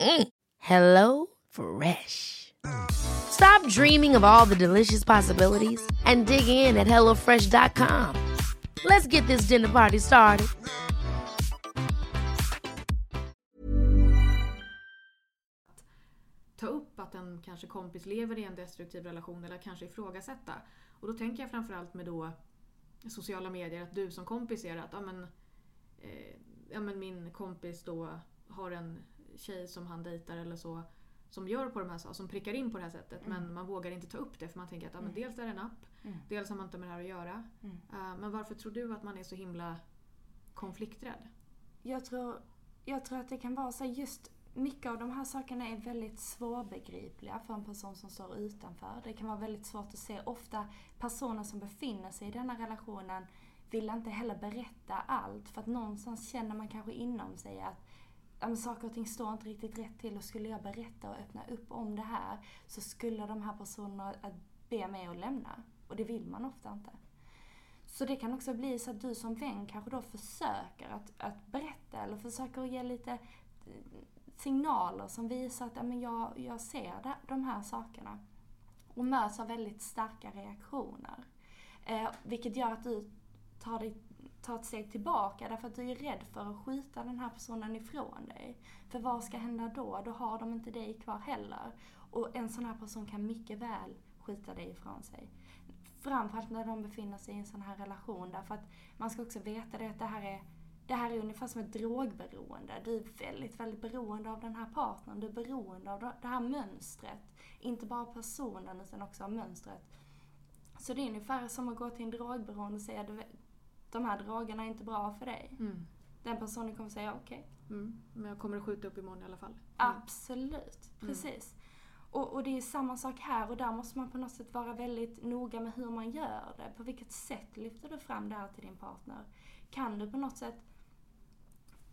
Mm. Hello Fresh. Stop dreaming of all the delicious possibilities and dig in at HelloFresh.com. Let's get this dinner party started. Ta upp att en kanske kompis lever i en destruktiv relation eller kanske ifrågasätta. Och då tänker jag framförallt med då sociala medier, att du som kompis ser att ja men min kompis då har en tjej som han dejtar eller så som gör på de här, som prickar in på det här sättet, men man vågar inte ta upp det för man tänker att ja, men dels är det en app, dels har man inte med det här att göra. Men varför tror du att man är så himla konflikträdd? Jag tror att det kan vara så just mycket av de här sakerna är väldigt svårbegripliga för en person som står utanför. Det kan vara väldigt svårt att se. Ofta personer som befinner sig i denna relationen vill inte heller berätta allt. För att någonstans känner man kanske inom sig att saker och ting står inte riktigt rätt till. Och skulle jag berätta och öppna upp om det här så skulle de här personerna be mig att lämna. Och det vill man ofta inte. Så det kan också bli så att du som vän kanske då försöker att berätta eller försöker att ge lite... signaler som visar att jag ser de här sakerna och möts av väldigt starka reaktioner, vilket gör att du tar, ta ett steg tillbaka därför att du är rädd för att skjuta den här personen ifrån dig. För vad ska hända då? Då har de inte dig kvar heller. Och en sån här person kan mycket väl skjuta dig ifrån sig. Framförallt när de befinner sig i en sån här relation. Därför att man ska också veta det att det här är ungefär som ett drogberoende. Du är väldigt, väldigt beroende av den här partnern. Du är beroende av det här mönstret. Inte bara personen utan också av mönstret. Så det är ungefär som att gå till en drogberoende och säga de här dragerna är inte bra för dig. Mm. Den personen kommer säga okej. Mm. Men jag kommer att skjuta upp imorgon i alla fall. Mm. Absolut, precis. Mm. Och det är samma sak här och där måste man på något sätt vara väldigt noga med hur man gör det. På vilket sätt lyfter du fram det här till din partner? Kan du på något sätt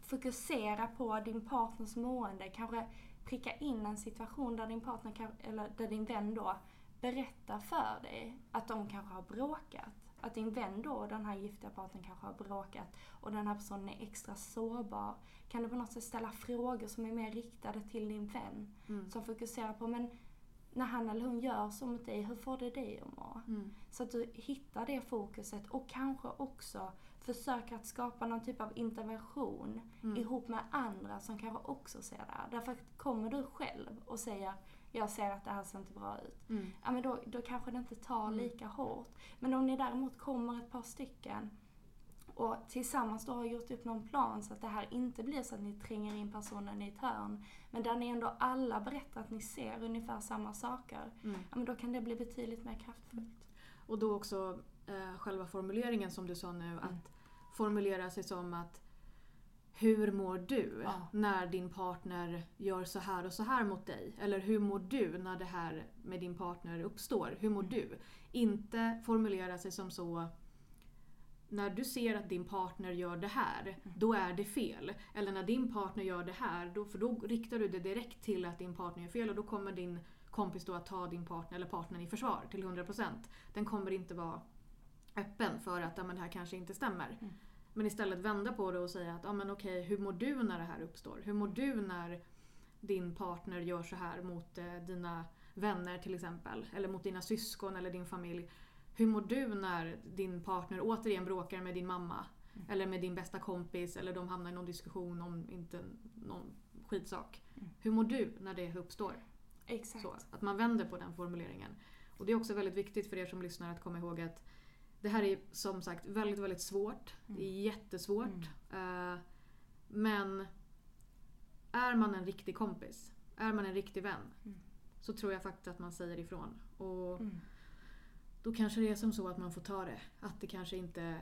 fokusera på din partners mående? Kanske pricka in en situation där din partner eller där din vän då berättar för dig att de kanske har bråkat. Att din vän då och den här giftiga partnern kanske har bråkat och den här personen är extra sårbar. Kan du på något sätt ställa frågor som är mer riktade till din vän? Mm. Som fokuserar på, men när han eller hon gör så mot dig, hur får det dig att må? Mm. Så att du hittar det fokuset och kanske också försöker att skapa någon typ av intervention ihop med andra som kanske också ser det här. Därför kommer du själv och säger, jag ser att det här ser inte bra ut. Mm. Ja, men då kanske det inte tar lika hårt. Men om ni däremot kommer ett par stycken och tillsammans då har gjort upp någon plan så att det här inte blir så att ni tränger in personen i ett hörn. Men där ni ändå alla berättar att ni ser ungefär samma saker. Mm. Ja, men då kan det bli betydligt mer kraftfullt. Och då också själva formuleringen som du sa nu. Att formulera sig som att hur mår du när din partner gör så här mot dig? Eller hur mår du när det här med din partner uppstår? Hur mår du? Inte formulera sig som så, när du ser att din partner gör det här, då är det fel. Eller när din partner gör det här, för då riktar du det direkt till att din partner gör fel. Och då kommer din kompis då att ta din partner eller partnern i försvar till 100%. Den kommer inte vara öppen för att men det här kanske inte stämmer. Mm. Men istället vända på det och säga att men okej, hur mår du när det här uppstår? Hur mår du när din partner gör så här mot dina vänner till exempel? Eller mot dina syskon eller din familj? Hur mår du när din partner återigen bråkar med din mamma? Mm. Eller med din bästa kompis? Eller de hamnar i någon diskussion om inte någon skitsak. Mm. Hur mår du när det uppstår? Exakt. Så, att man vänder på den formuleringen. Och det är också väldigt viktigt för er som lyssnar att komma ihåg att det här är som sagt väldigt, väldigt svårt. Det är jättesvårt. Men är man en riktig kompis, är man en riktig vän, så tror jag faktiskt att man säger ifrån. Och då kanske det är som så att man får ta det. Att det kanske inte,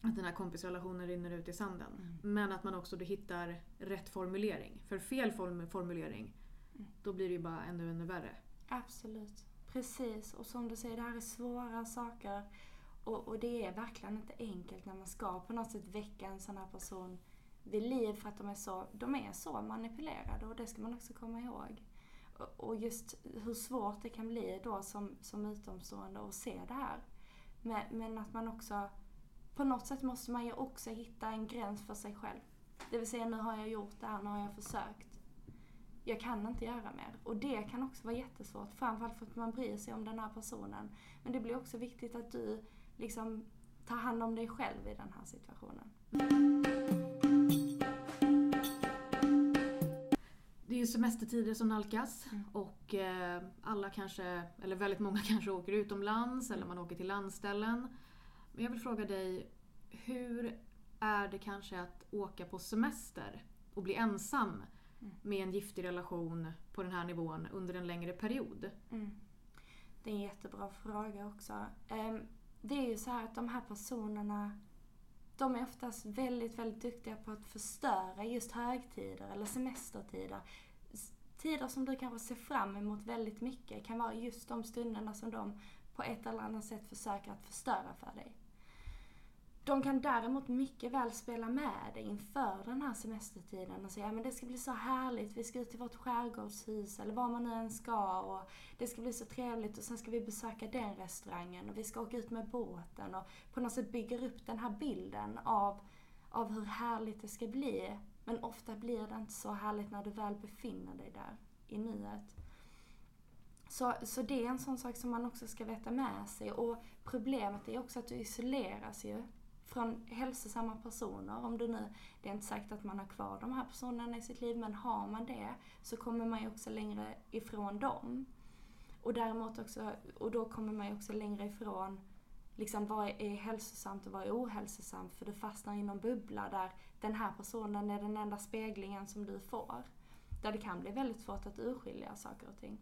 att den här kompisrelationen rinner ut i sanden. Men att man också då hittar rätt formulering. För fel formulering, då blir det ju bara ännu värre. Absolut. Precis, och som du säger, det här är svåra saker och det är verkligen inte enkelt när man ska på något sätt väcka en sån här person vid liv för att de är så manipulerade och det ska man också komma ihåg. Och just hur svårt det kan bli då som utomstående att se det här. Men att man också, på något sätt måste man ju också hitta en gräns för sig själv. Det vill säga, nu har jag gjort det här, nu har jag försökt. Jag kan inte göra mer. Och det kan också vara jättesvårt. Framförallt för att man bryr sig om den här personen. Men det blir också viktigt att du liksom tar hand om dig själv i den här situationen. Det är ju semestertider som nalkas. Och alla kanske, eller väldigt många kanske åker utomlands. Eller man åker till landställen. Men jag vill fråga dig, hur är det kanske att åka på semester och bli ensam med en giftig relation på den här nivån under en längre period? Det är en jättebra fråga också. Det är ju så här att de här personerna, de är oftast väldigt, väldigt duktiga på att förstöra just högtider eller semestertider. Tider som du kanske ser fram emot väldigt mycket kan vara just de stunderna som de på ett eller annat sätt försöker att förstöra för dig. De kan däremot mycket väl spela med dig inför den här semestertiden och säga att det ska bli så härligt, vi ska ut till vårt skärgårdshus eller var man nu än ska och det ska bli så trevligt och sen ska vi besöka den restaurangen och vi ska åka ut med båten och på något sätt bygger upp den här bilden av hur härligt det ska bli. Men ofta blir det inte så härligt när du väl befinner dig där i nuet. Så det är en sån sak som man också ska veta med sig och problemet är också att du isoleras ju från hälsosamma personer. Om du nu, det är inte säkert att man har kvar de här personerna i sitt liv, men har man det så kommer man ju också längre ifrån dem. Och däremot också, och då kommer man ju också längre ifrån liksom vad är hälsosamt och vad är ohälsosamt, för du fastnar i någon bubbla där den här personen är den enda speglingen som du får. Där det kan bli väldigt svårt att urskilja saker och ting.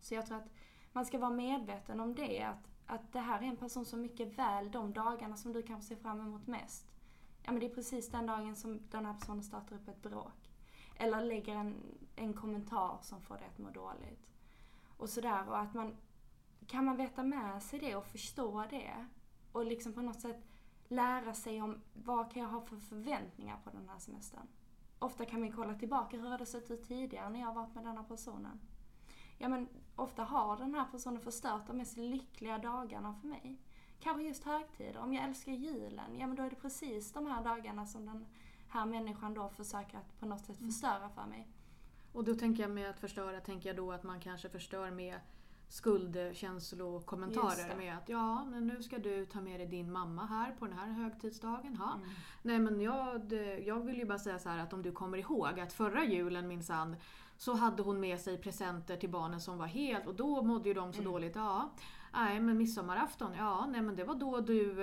Så jag tror att man ska vara medveten om det, att det här är en person som mycket väl de dagarna som du kanske ser fram emot mest. Ja, men det är precis den dagen som den här personen startar upp ett bråk. Eller lägger en kommentar som får det att må dåligt. Och sådär, och att man kan man veta med sig det och förstå det. Och liksom på något sätt lära sig om vad kan jag ha för förväntningar på den här semestern. Ofta kan vi kolla tillbaka hur det sett ut tidigare när jag har varit med den här personen. Ja, men ofta har den här personen förstört de mest lyckliga dagarna för mig. Kanske just högtider. Om jag älskar julen, ja men då är det precis de här dagarna som den här människan då försöker att på något sätt förstöra för mig. Och då tänker jag med att förstöra, tänker jag då att man kanske förstör med skuldkänslokommentarer med att ja, men nu ska du ta med dig din mamma här på den här högtidsdagen. Ha. Mm. Nej, men jag vill ju bara säga så här att om du kommer ihåg att förra julen minsann så hade hon med sig presenter till barnen som var helt och då mådde ju de så dåligt. Ja, nej men midsommarafton, ja nej men det var då du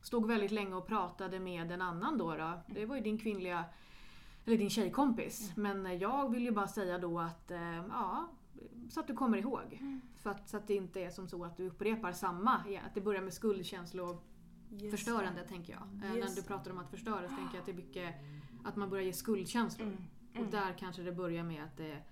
stod väldigt länge och pratade med en annan då. Det var ju din kvinnliga eller din tjejkompis. Men jag vill ju bara säga då att ja, så att du kommer ihåg. Så att det inte är som så att du upprepar samma. Ja, att det börjar med skuldkänsloförstörande, tänker jag. När du pratar om att förstöra så tänker jag att det är mycket att man börjar ge skuldkänslor. Och där kanske det börjar med att det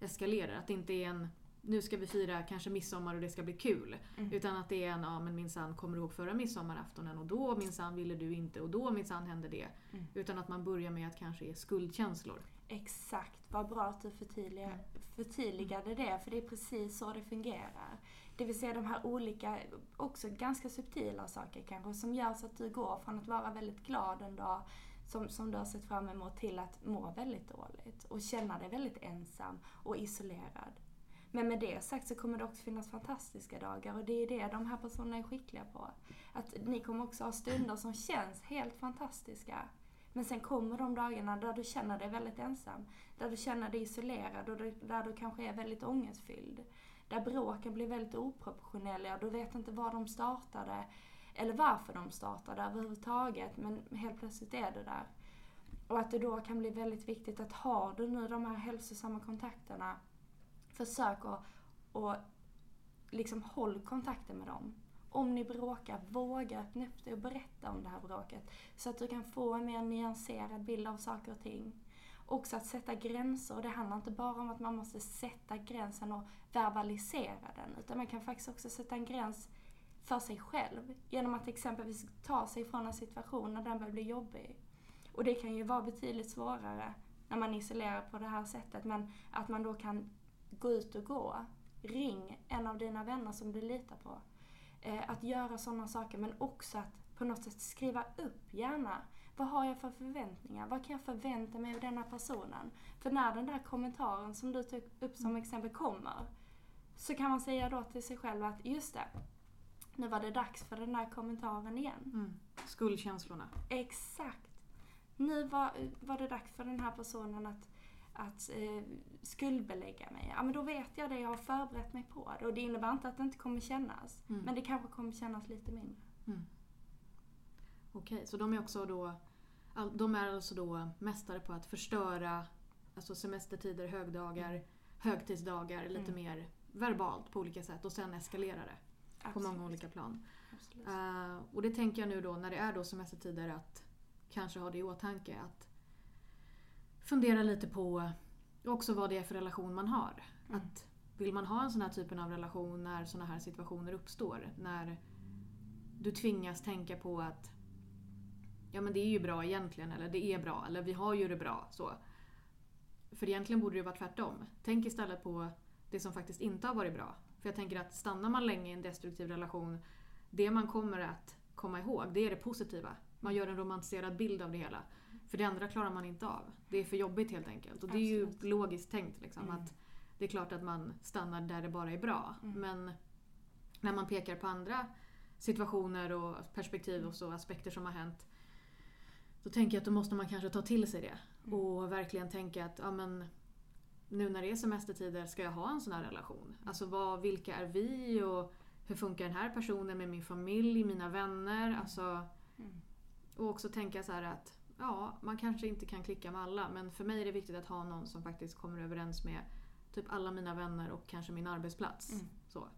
eskalerar. Att det inte är en, nu ska vi fira kanske midsommar och det ska bli kul. Utan att det är en, ja men minsann kommer du ihåg förra midsommaraftonen och då minsann ville du inte och då minsann hände det. Utan att man börjar med att kanske ge skuldkänslor. Exakt, vad bra att du förtydligade det, för det är precis så det fungerar. Det vill säga de här olika, också ganska subtila saker kanske, som gör så att du går från att vara väldigt glad en dag som du har sett fram emot till att må väldigt dåligt och känna dig väldigt ensam och isolerad. Men med det sagt så kommer det också finnas fantastiska dagar, och det är det de här personerna är skickliga på. Att ni kommer också ha stunder som känns helt fantastiska. Men sen kommer de dagarna där du känner dig väldigt ensam. Där du känner dig isolerad och där du kanske är väldigt ångestfylld. Där bråken blir väldigt oproportionella. Du vet inte var de startade eller varför de startade överhuvudtaget. Men helt plötsligt är du där. Och att det då kan bli väldigt viktigt att ha du nu de här hälsosamma kontakterna. Försök och liksom håll kontakten med dem. Om ni bråkar, våga öppna upp dig och berätta om det här bråket. Så att du kan få en mer nyanserad bild av saker och ting. Också att sätta gränser. Och det handlar inte bara om att man måste sätta gränsen och verbalisera den. Utan man kan faktiskt också sätta en gräns för sig själv. Genom att exempelvis ta sig från en situation när den börjar bli jobbig. Och det kan ju vara betydligt svårare när man isolerar på det här sättet. Men att man då kan gå ut och gå. Ring en av dina vänner som du litar på. Att göra sådana saker, men också att på något sätt skriva upp gärna. Vad har jag för förväntningar? Vad kan jag förvänta mig av den här personen? För när den där kommentaren som du tog upp som exempel kommer, så kan man säga då till sig själv att just det, nu var det dags för den där kommentaren igen. Skuldkänslorna. Exakt. Nu var det dags för den här personen att skuldbelägga mig. Ja, men då vet jag det jag har förberett mig på. Och det innebär inte att det inte kommer kännas. Men det kanske kommer kännas lite mindre. Okej, så de är också då, de är alltså då mästare på att förstöra, alltså semestertider, högdagar, högtidsdagar, lite mer verbalt på olika sätt. Och sen eskalerar det på många olika plan. Och det tänker jag nu då, när det är då semestertider, att kanske ha det i åtanke att fundera lite på också vad det är för relation man har. Att vill man ha en sån här typen av relation när såna här situationer uppstår? När du tvingas tänka på att ja men det är ju bra egentligen, eller det är bra, eller vi har ju det bra. Så. För egentligen borde det vara tvärtom. Tänk istället på det som faktiskt inte har varit bra. För jag tänker att stannar man länge i en destruktiv relation, det man kommer att komma ihåg, det är det positiva. Man gör en romantiserad bild av det hela. För det andra klarar man inte av. Det är för jobbigt helt enkelt. Och det är ju logiskt tänkt liksom, att det är klart att man stannar där det bara är bra. Men när man pekar på andra situationer och perspektiv och så aspekter som har hänt, då tänker jag att då måste man kanske ta till sig det och verkligen tänka att ja, men nu när det är semestertider ska jag ha en sån här relation. Alltså vilka är vi och hur funkar den här personen med min familj, mina vänner, alltså, och också tänka så här att ja, man kanske inte kan klicka med alla, men för mig är det viktigt att ha någon som faktiskt kommer överens med typ alla mina vänner och kanske min arbetsplats. Så.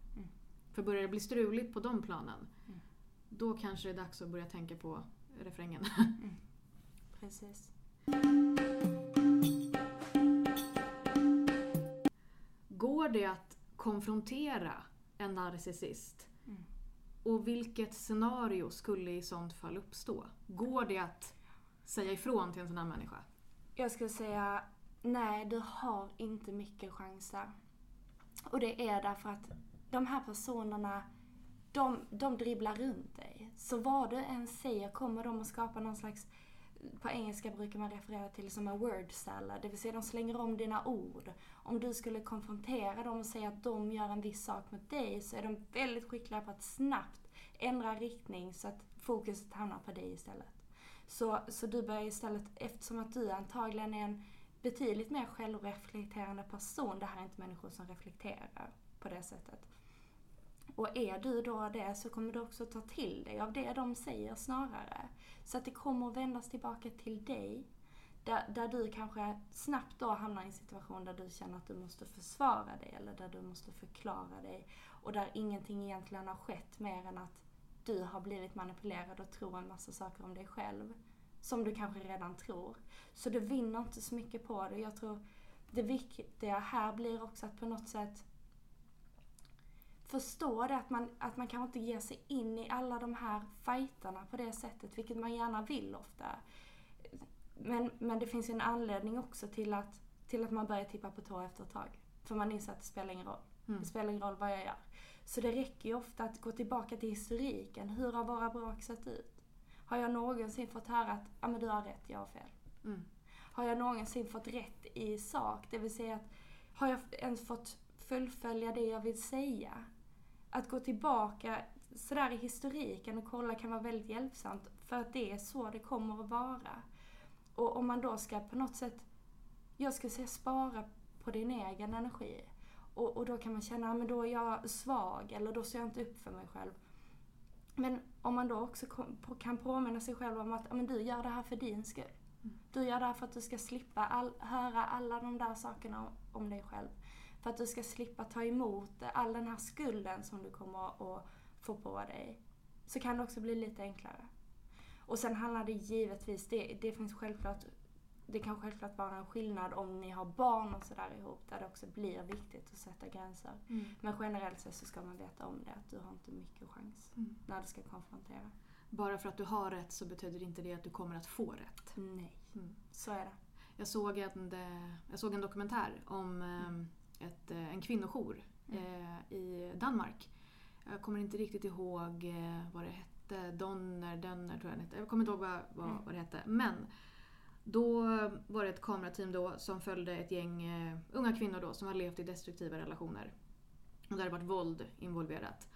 För börjar det bli struligt på de planen, då kanske det är dags att börja tänka på refrängen. Precis. Går det att konfrontera en narcissist? Och vilket scenario skulle i sånt fall uppstå? Går det att säga ifrån till en sån här människa? Jag skulle säga, nej, du har inte mycket chanser. Och det är därför att de här personerna, de dribblar runt dig. Så vad du än säger kommer de att skapa någon slags, på engelska brukar man referera till som en word salad. Det vill säga de slänger om dina ord. Om du skulle konfrontera dem och säga att de gör en viss sak mot dig, så är de väldigt skickliga på att snabbt ändra riktning så att fokuset hamnar på dig istället. Så du börjar istället, eftersom att du antagligen är en betydligt mer självreflekterande person. Det här är inte människor som reflekterar på det sättet. Och är du då det, så kommer du också ta till dig av det de säger snarare. Så att det kommer att vändas tillbaka till dig. Där du kanske snabbt då hamnar i en situation där du känner att du måste försvara dig. Eller där du måste förklara dig. Och där ingenting egentligen har skett mer än att du har blivit manipulerad och tror en massa saker om dig själv. Som du kanske redan tror. Så du vinner inte så mycket på det. Jag tror det viktiga här blir också att på något sätt förstå det, att man kanske inte ger sig in i alla de här fighterna på det sättet, vilket man gärna vill ofta. Men det finns ju en anledning också till att man börjar tippa på tå efter ett tag. För man inser att det spelar ingen roll. Det spelar ingen roll vad jag gör. Så det räcker ju ofta att gå tillbaka till historiken. Hur har våra bråk sett ut? Har jag någonsin fått höra att ja, men du har rätt, jag har fel? Har jag någonsin fått rätt i sak? Det vill säga, att har jag ens fått fullfölja det jag vill säga? Att gå tillbaka sådär i historiken och kolla kan vara väldigt hjälpsamt. För att det är så det kommer att vara. Och om man då ska på något sätt, jag skulle säga, spara på din egen energi. Och då kan man känna, men då är jag svag. Eller då ser jag inte upp för mig själv. Men om man då också kan påminna sig själv om att men du gör det här för din skull. Du gör det här för att du ska slippa höra alla de där sakerna om dig själv. För att du ska slippa ta emot all den här skulden som du kommer att få på dig. Så kan det också bli lite enklare. Och sen handlar det givetvis, det kan självklart vara en skillnad om ni har barn och sådär ihop. Där det också blir viktigt att sätta gränser. Men generellt så ska man veta om det. Att du har inte mycket chans när du ska konfrontera. Bara för att du har rätt så betyder inte det att du kommer att få rätt. Nej, så är det. Jag såg en dokumentär om en kvinnojour i Danmark. Jag kommer inte riktigt ihåg vad det hette. Donner tror jag det hette. Jag kommer inte ihåg vad det hette. Men då var det ett kamerateam då som följde ett gäng unga kvinnor då som har levt i destruktiva relationer. Och där har varit våld involverat.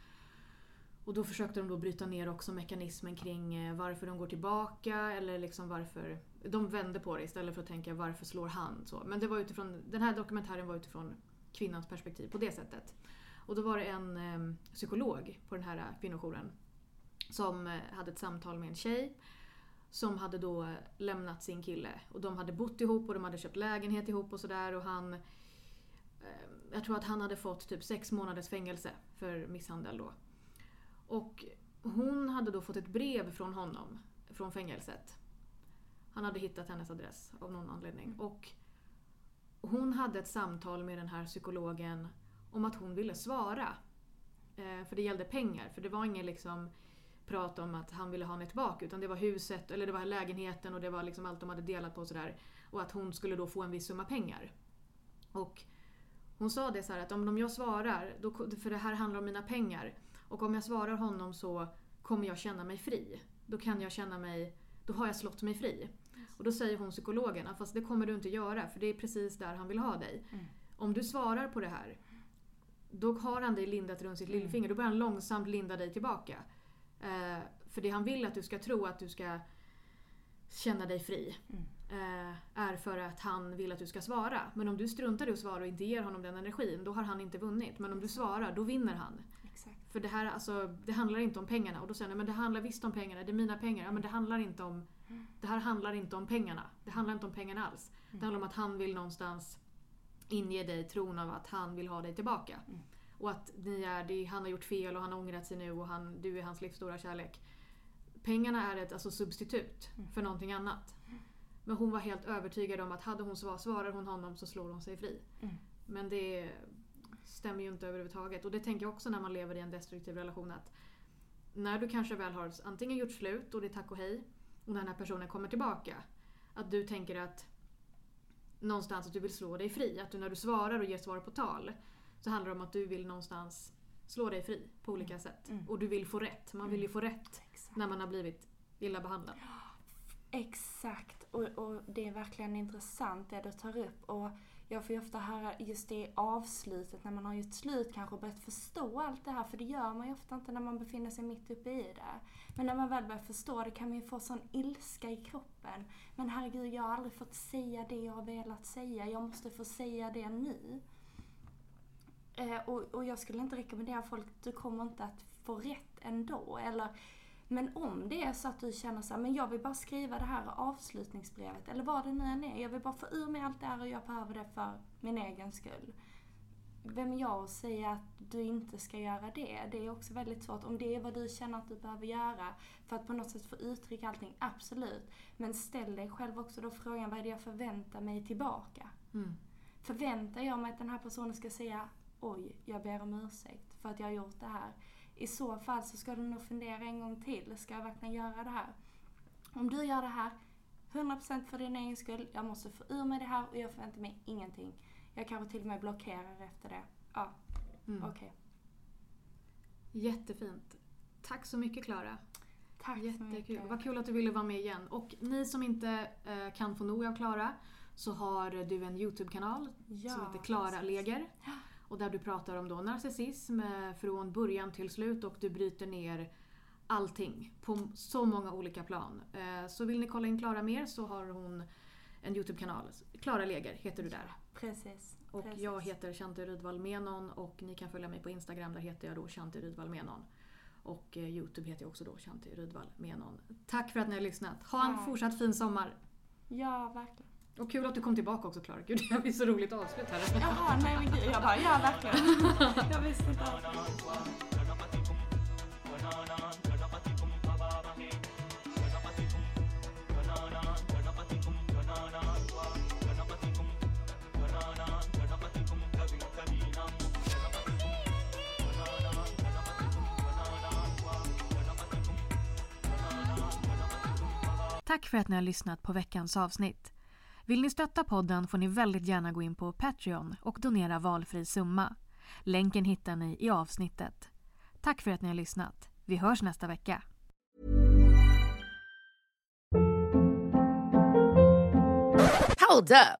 Och då försökte de då bryta ner också mekanismen kring varför de går tillbaka, eller liksom varför de vänder på det istället för att tänka varför slår han så. Men det var utifrån, den här dokumentären var utifrån kvinnans perspektiv på det sättet. Och då var det en psykolog på den här kvinnojouren som hade ett samtal med en tjej som hade då lämnat sin kille. Och de hade bott ihop och de hade köpt lägenhet ihop och sådär, och jag tror att han hade fått typ 6 månaders fängelse för misshandel då. Och hon hade då fått ett brev från honom, från fängelset. Han hade hittat hennes adress av någon anledning. Och hon hade ett samtal med den här psykologen om att hon ville svara. För det gällde pengar. För det var ingen liksom prat om att han ville ha henne tillbaka. Utan det var huset, eller det var lägenheten, och det var liksom allt de hade delat på och sådär. Och att hon skulle då få en viss summa pengar. Och hon sa det så här att om jag svarar, då, för det här handlar om mina pengar. Och om jag svarar honom så kommer jag känna mig fri. Då har jag slått mig fri. Och då säger hon, psykologen, fast det kommer du inte göra. För det är precis där han vill ha dig. Om du svarar på det här, då har han dig lindat runt sitt lillfinger. Då börjar han långsamt linda dig tillbaka. För det han vill att du ska tro, att du ska känna dig fri, är för att han vill att du ska svara. Men om du struntar i att svara och inte ger honom den energin, då har han inte vunnit. Men om du svarar, då vinner han. Exakt. För det här, alltså, det handlar inte om pengarna. Och då säger han, men det handlar visst om pengarna, det är mina pengar. Ja, men det handlar inte om, det här handlar inte om pengarna. Det handlar inte om pengarna alls. Det handlar om att han vill någonstans inge dig tron av att han vill ha dig tillbaka. Mm. Och att ni är, det, han har gjort fel och han har ångrat sig nu och han, du är hans livs stora kärlek. Pengarna är ett alltså, substitut för någonting annat. Men hon var helt övertygad om att hade hon svarar hon honom så slår hon sig fri. Mm. Men det stämmer ju inte överhuvudtaget. Och det tänker jag också när man lever i en destruktiv relation. Att när du kanske väl har antingen gjort slut och det är tack och hej. Och när den här personen kommer tillbaka. Att du tänker att någonstans att du vill slå dig fri. Att du, när du svarar och ger svar på tal. Så handlar det om att du vill någonstans slå dig fri på olika sätt. Mm. Och du vill få rätt. Man vill ju få rätt när man har blivit illa behandlad. Exakt. Och det är verkligen intressant det du tar upp. Och jag får ju ofta höra just det avslutet. När man har gjort slut kanske och börjat förstå allt det här. För det gör man ju ofta inte när man befinner sig mitt uppe i det. Men när man väl börjar förstå det kan man ju få sån ilska i kroppen. Men herregud, jag har aldrig fått säga det jag har velat säga. Jag måste få säga det nu. Och jag skulle inte rekommendera folk att du kommer inte att få rätt ändå. Eller, men om det är så att du känner så här, men jag vill bara skriva det här avslutningsbrevet. Eller vad det nu än är. Jag vill bara få ur mig allt det här och jag behöver det för min egen skull. Vem är jag att säga att du inte ska göra det? Det är också väldigt svårt. Om det är vad du känner att du behöver göra för att på något sätt få uttrycka allting, absolut. Men ställ dig själv också då frågan, vad är det jag förväntar mig tillbaka? Mm. Förväntar jag mig att den här personen ska säga, oj, jag ber om ursäkt för att jag har gjort det här. I så fall så ska du nog fundera en gång till. Ska jag verkligen göra det här? Om du gör det här 100% för din egen skull. Jag måste få ur mig det här och jag förväntar mig ingenting. Jag kanske till och med blockerar efter det. Ja, okej. Jättefint. Tack så mycket, Klara. Tack. Jättekul. Så mycket. Vad kul att du ville vara med igen. Och ni som inte kan få nog av Klara, så har du en YouTube-kanal som heter Klara Leger. Ja. Och där du pratar om då narcissism från början till slut. Och du bryter ner allting på så många olika plan. Så vill ni kolla in Klara mer, så har hon en Youtube-kanal. Klara Leger heter du där. Precis. Och jag heter Chanti Ridval Menon. Och ni kan följa mig på Instagram. Där heter jag då Chanti Ridval Menon. Och Youtube heter jag också då Chanti Ridval Menon. Tack för att ni har lyssnat. Ha en fortsatt fin sommar. Ja, verkligen. Och kul att du kom tillbaka också, Klara. Gud, det blir så roligt avslut här. Jaha, nej men gud. Jag bara, ja verkligen. Jag visste inte alls. Tack för att ni har lyssnat på veckans avsnitt. Vill ni stötta podden får ni väldigt gärna gå in på Patreon och donera valfri summa. Länken hittar ni i avsnittet. Tack för att ni har lyssnat. Vi hörs nästa vecka. Hold up.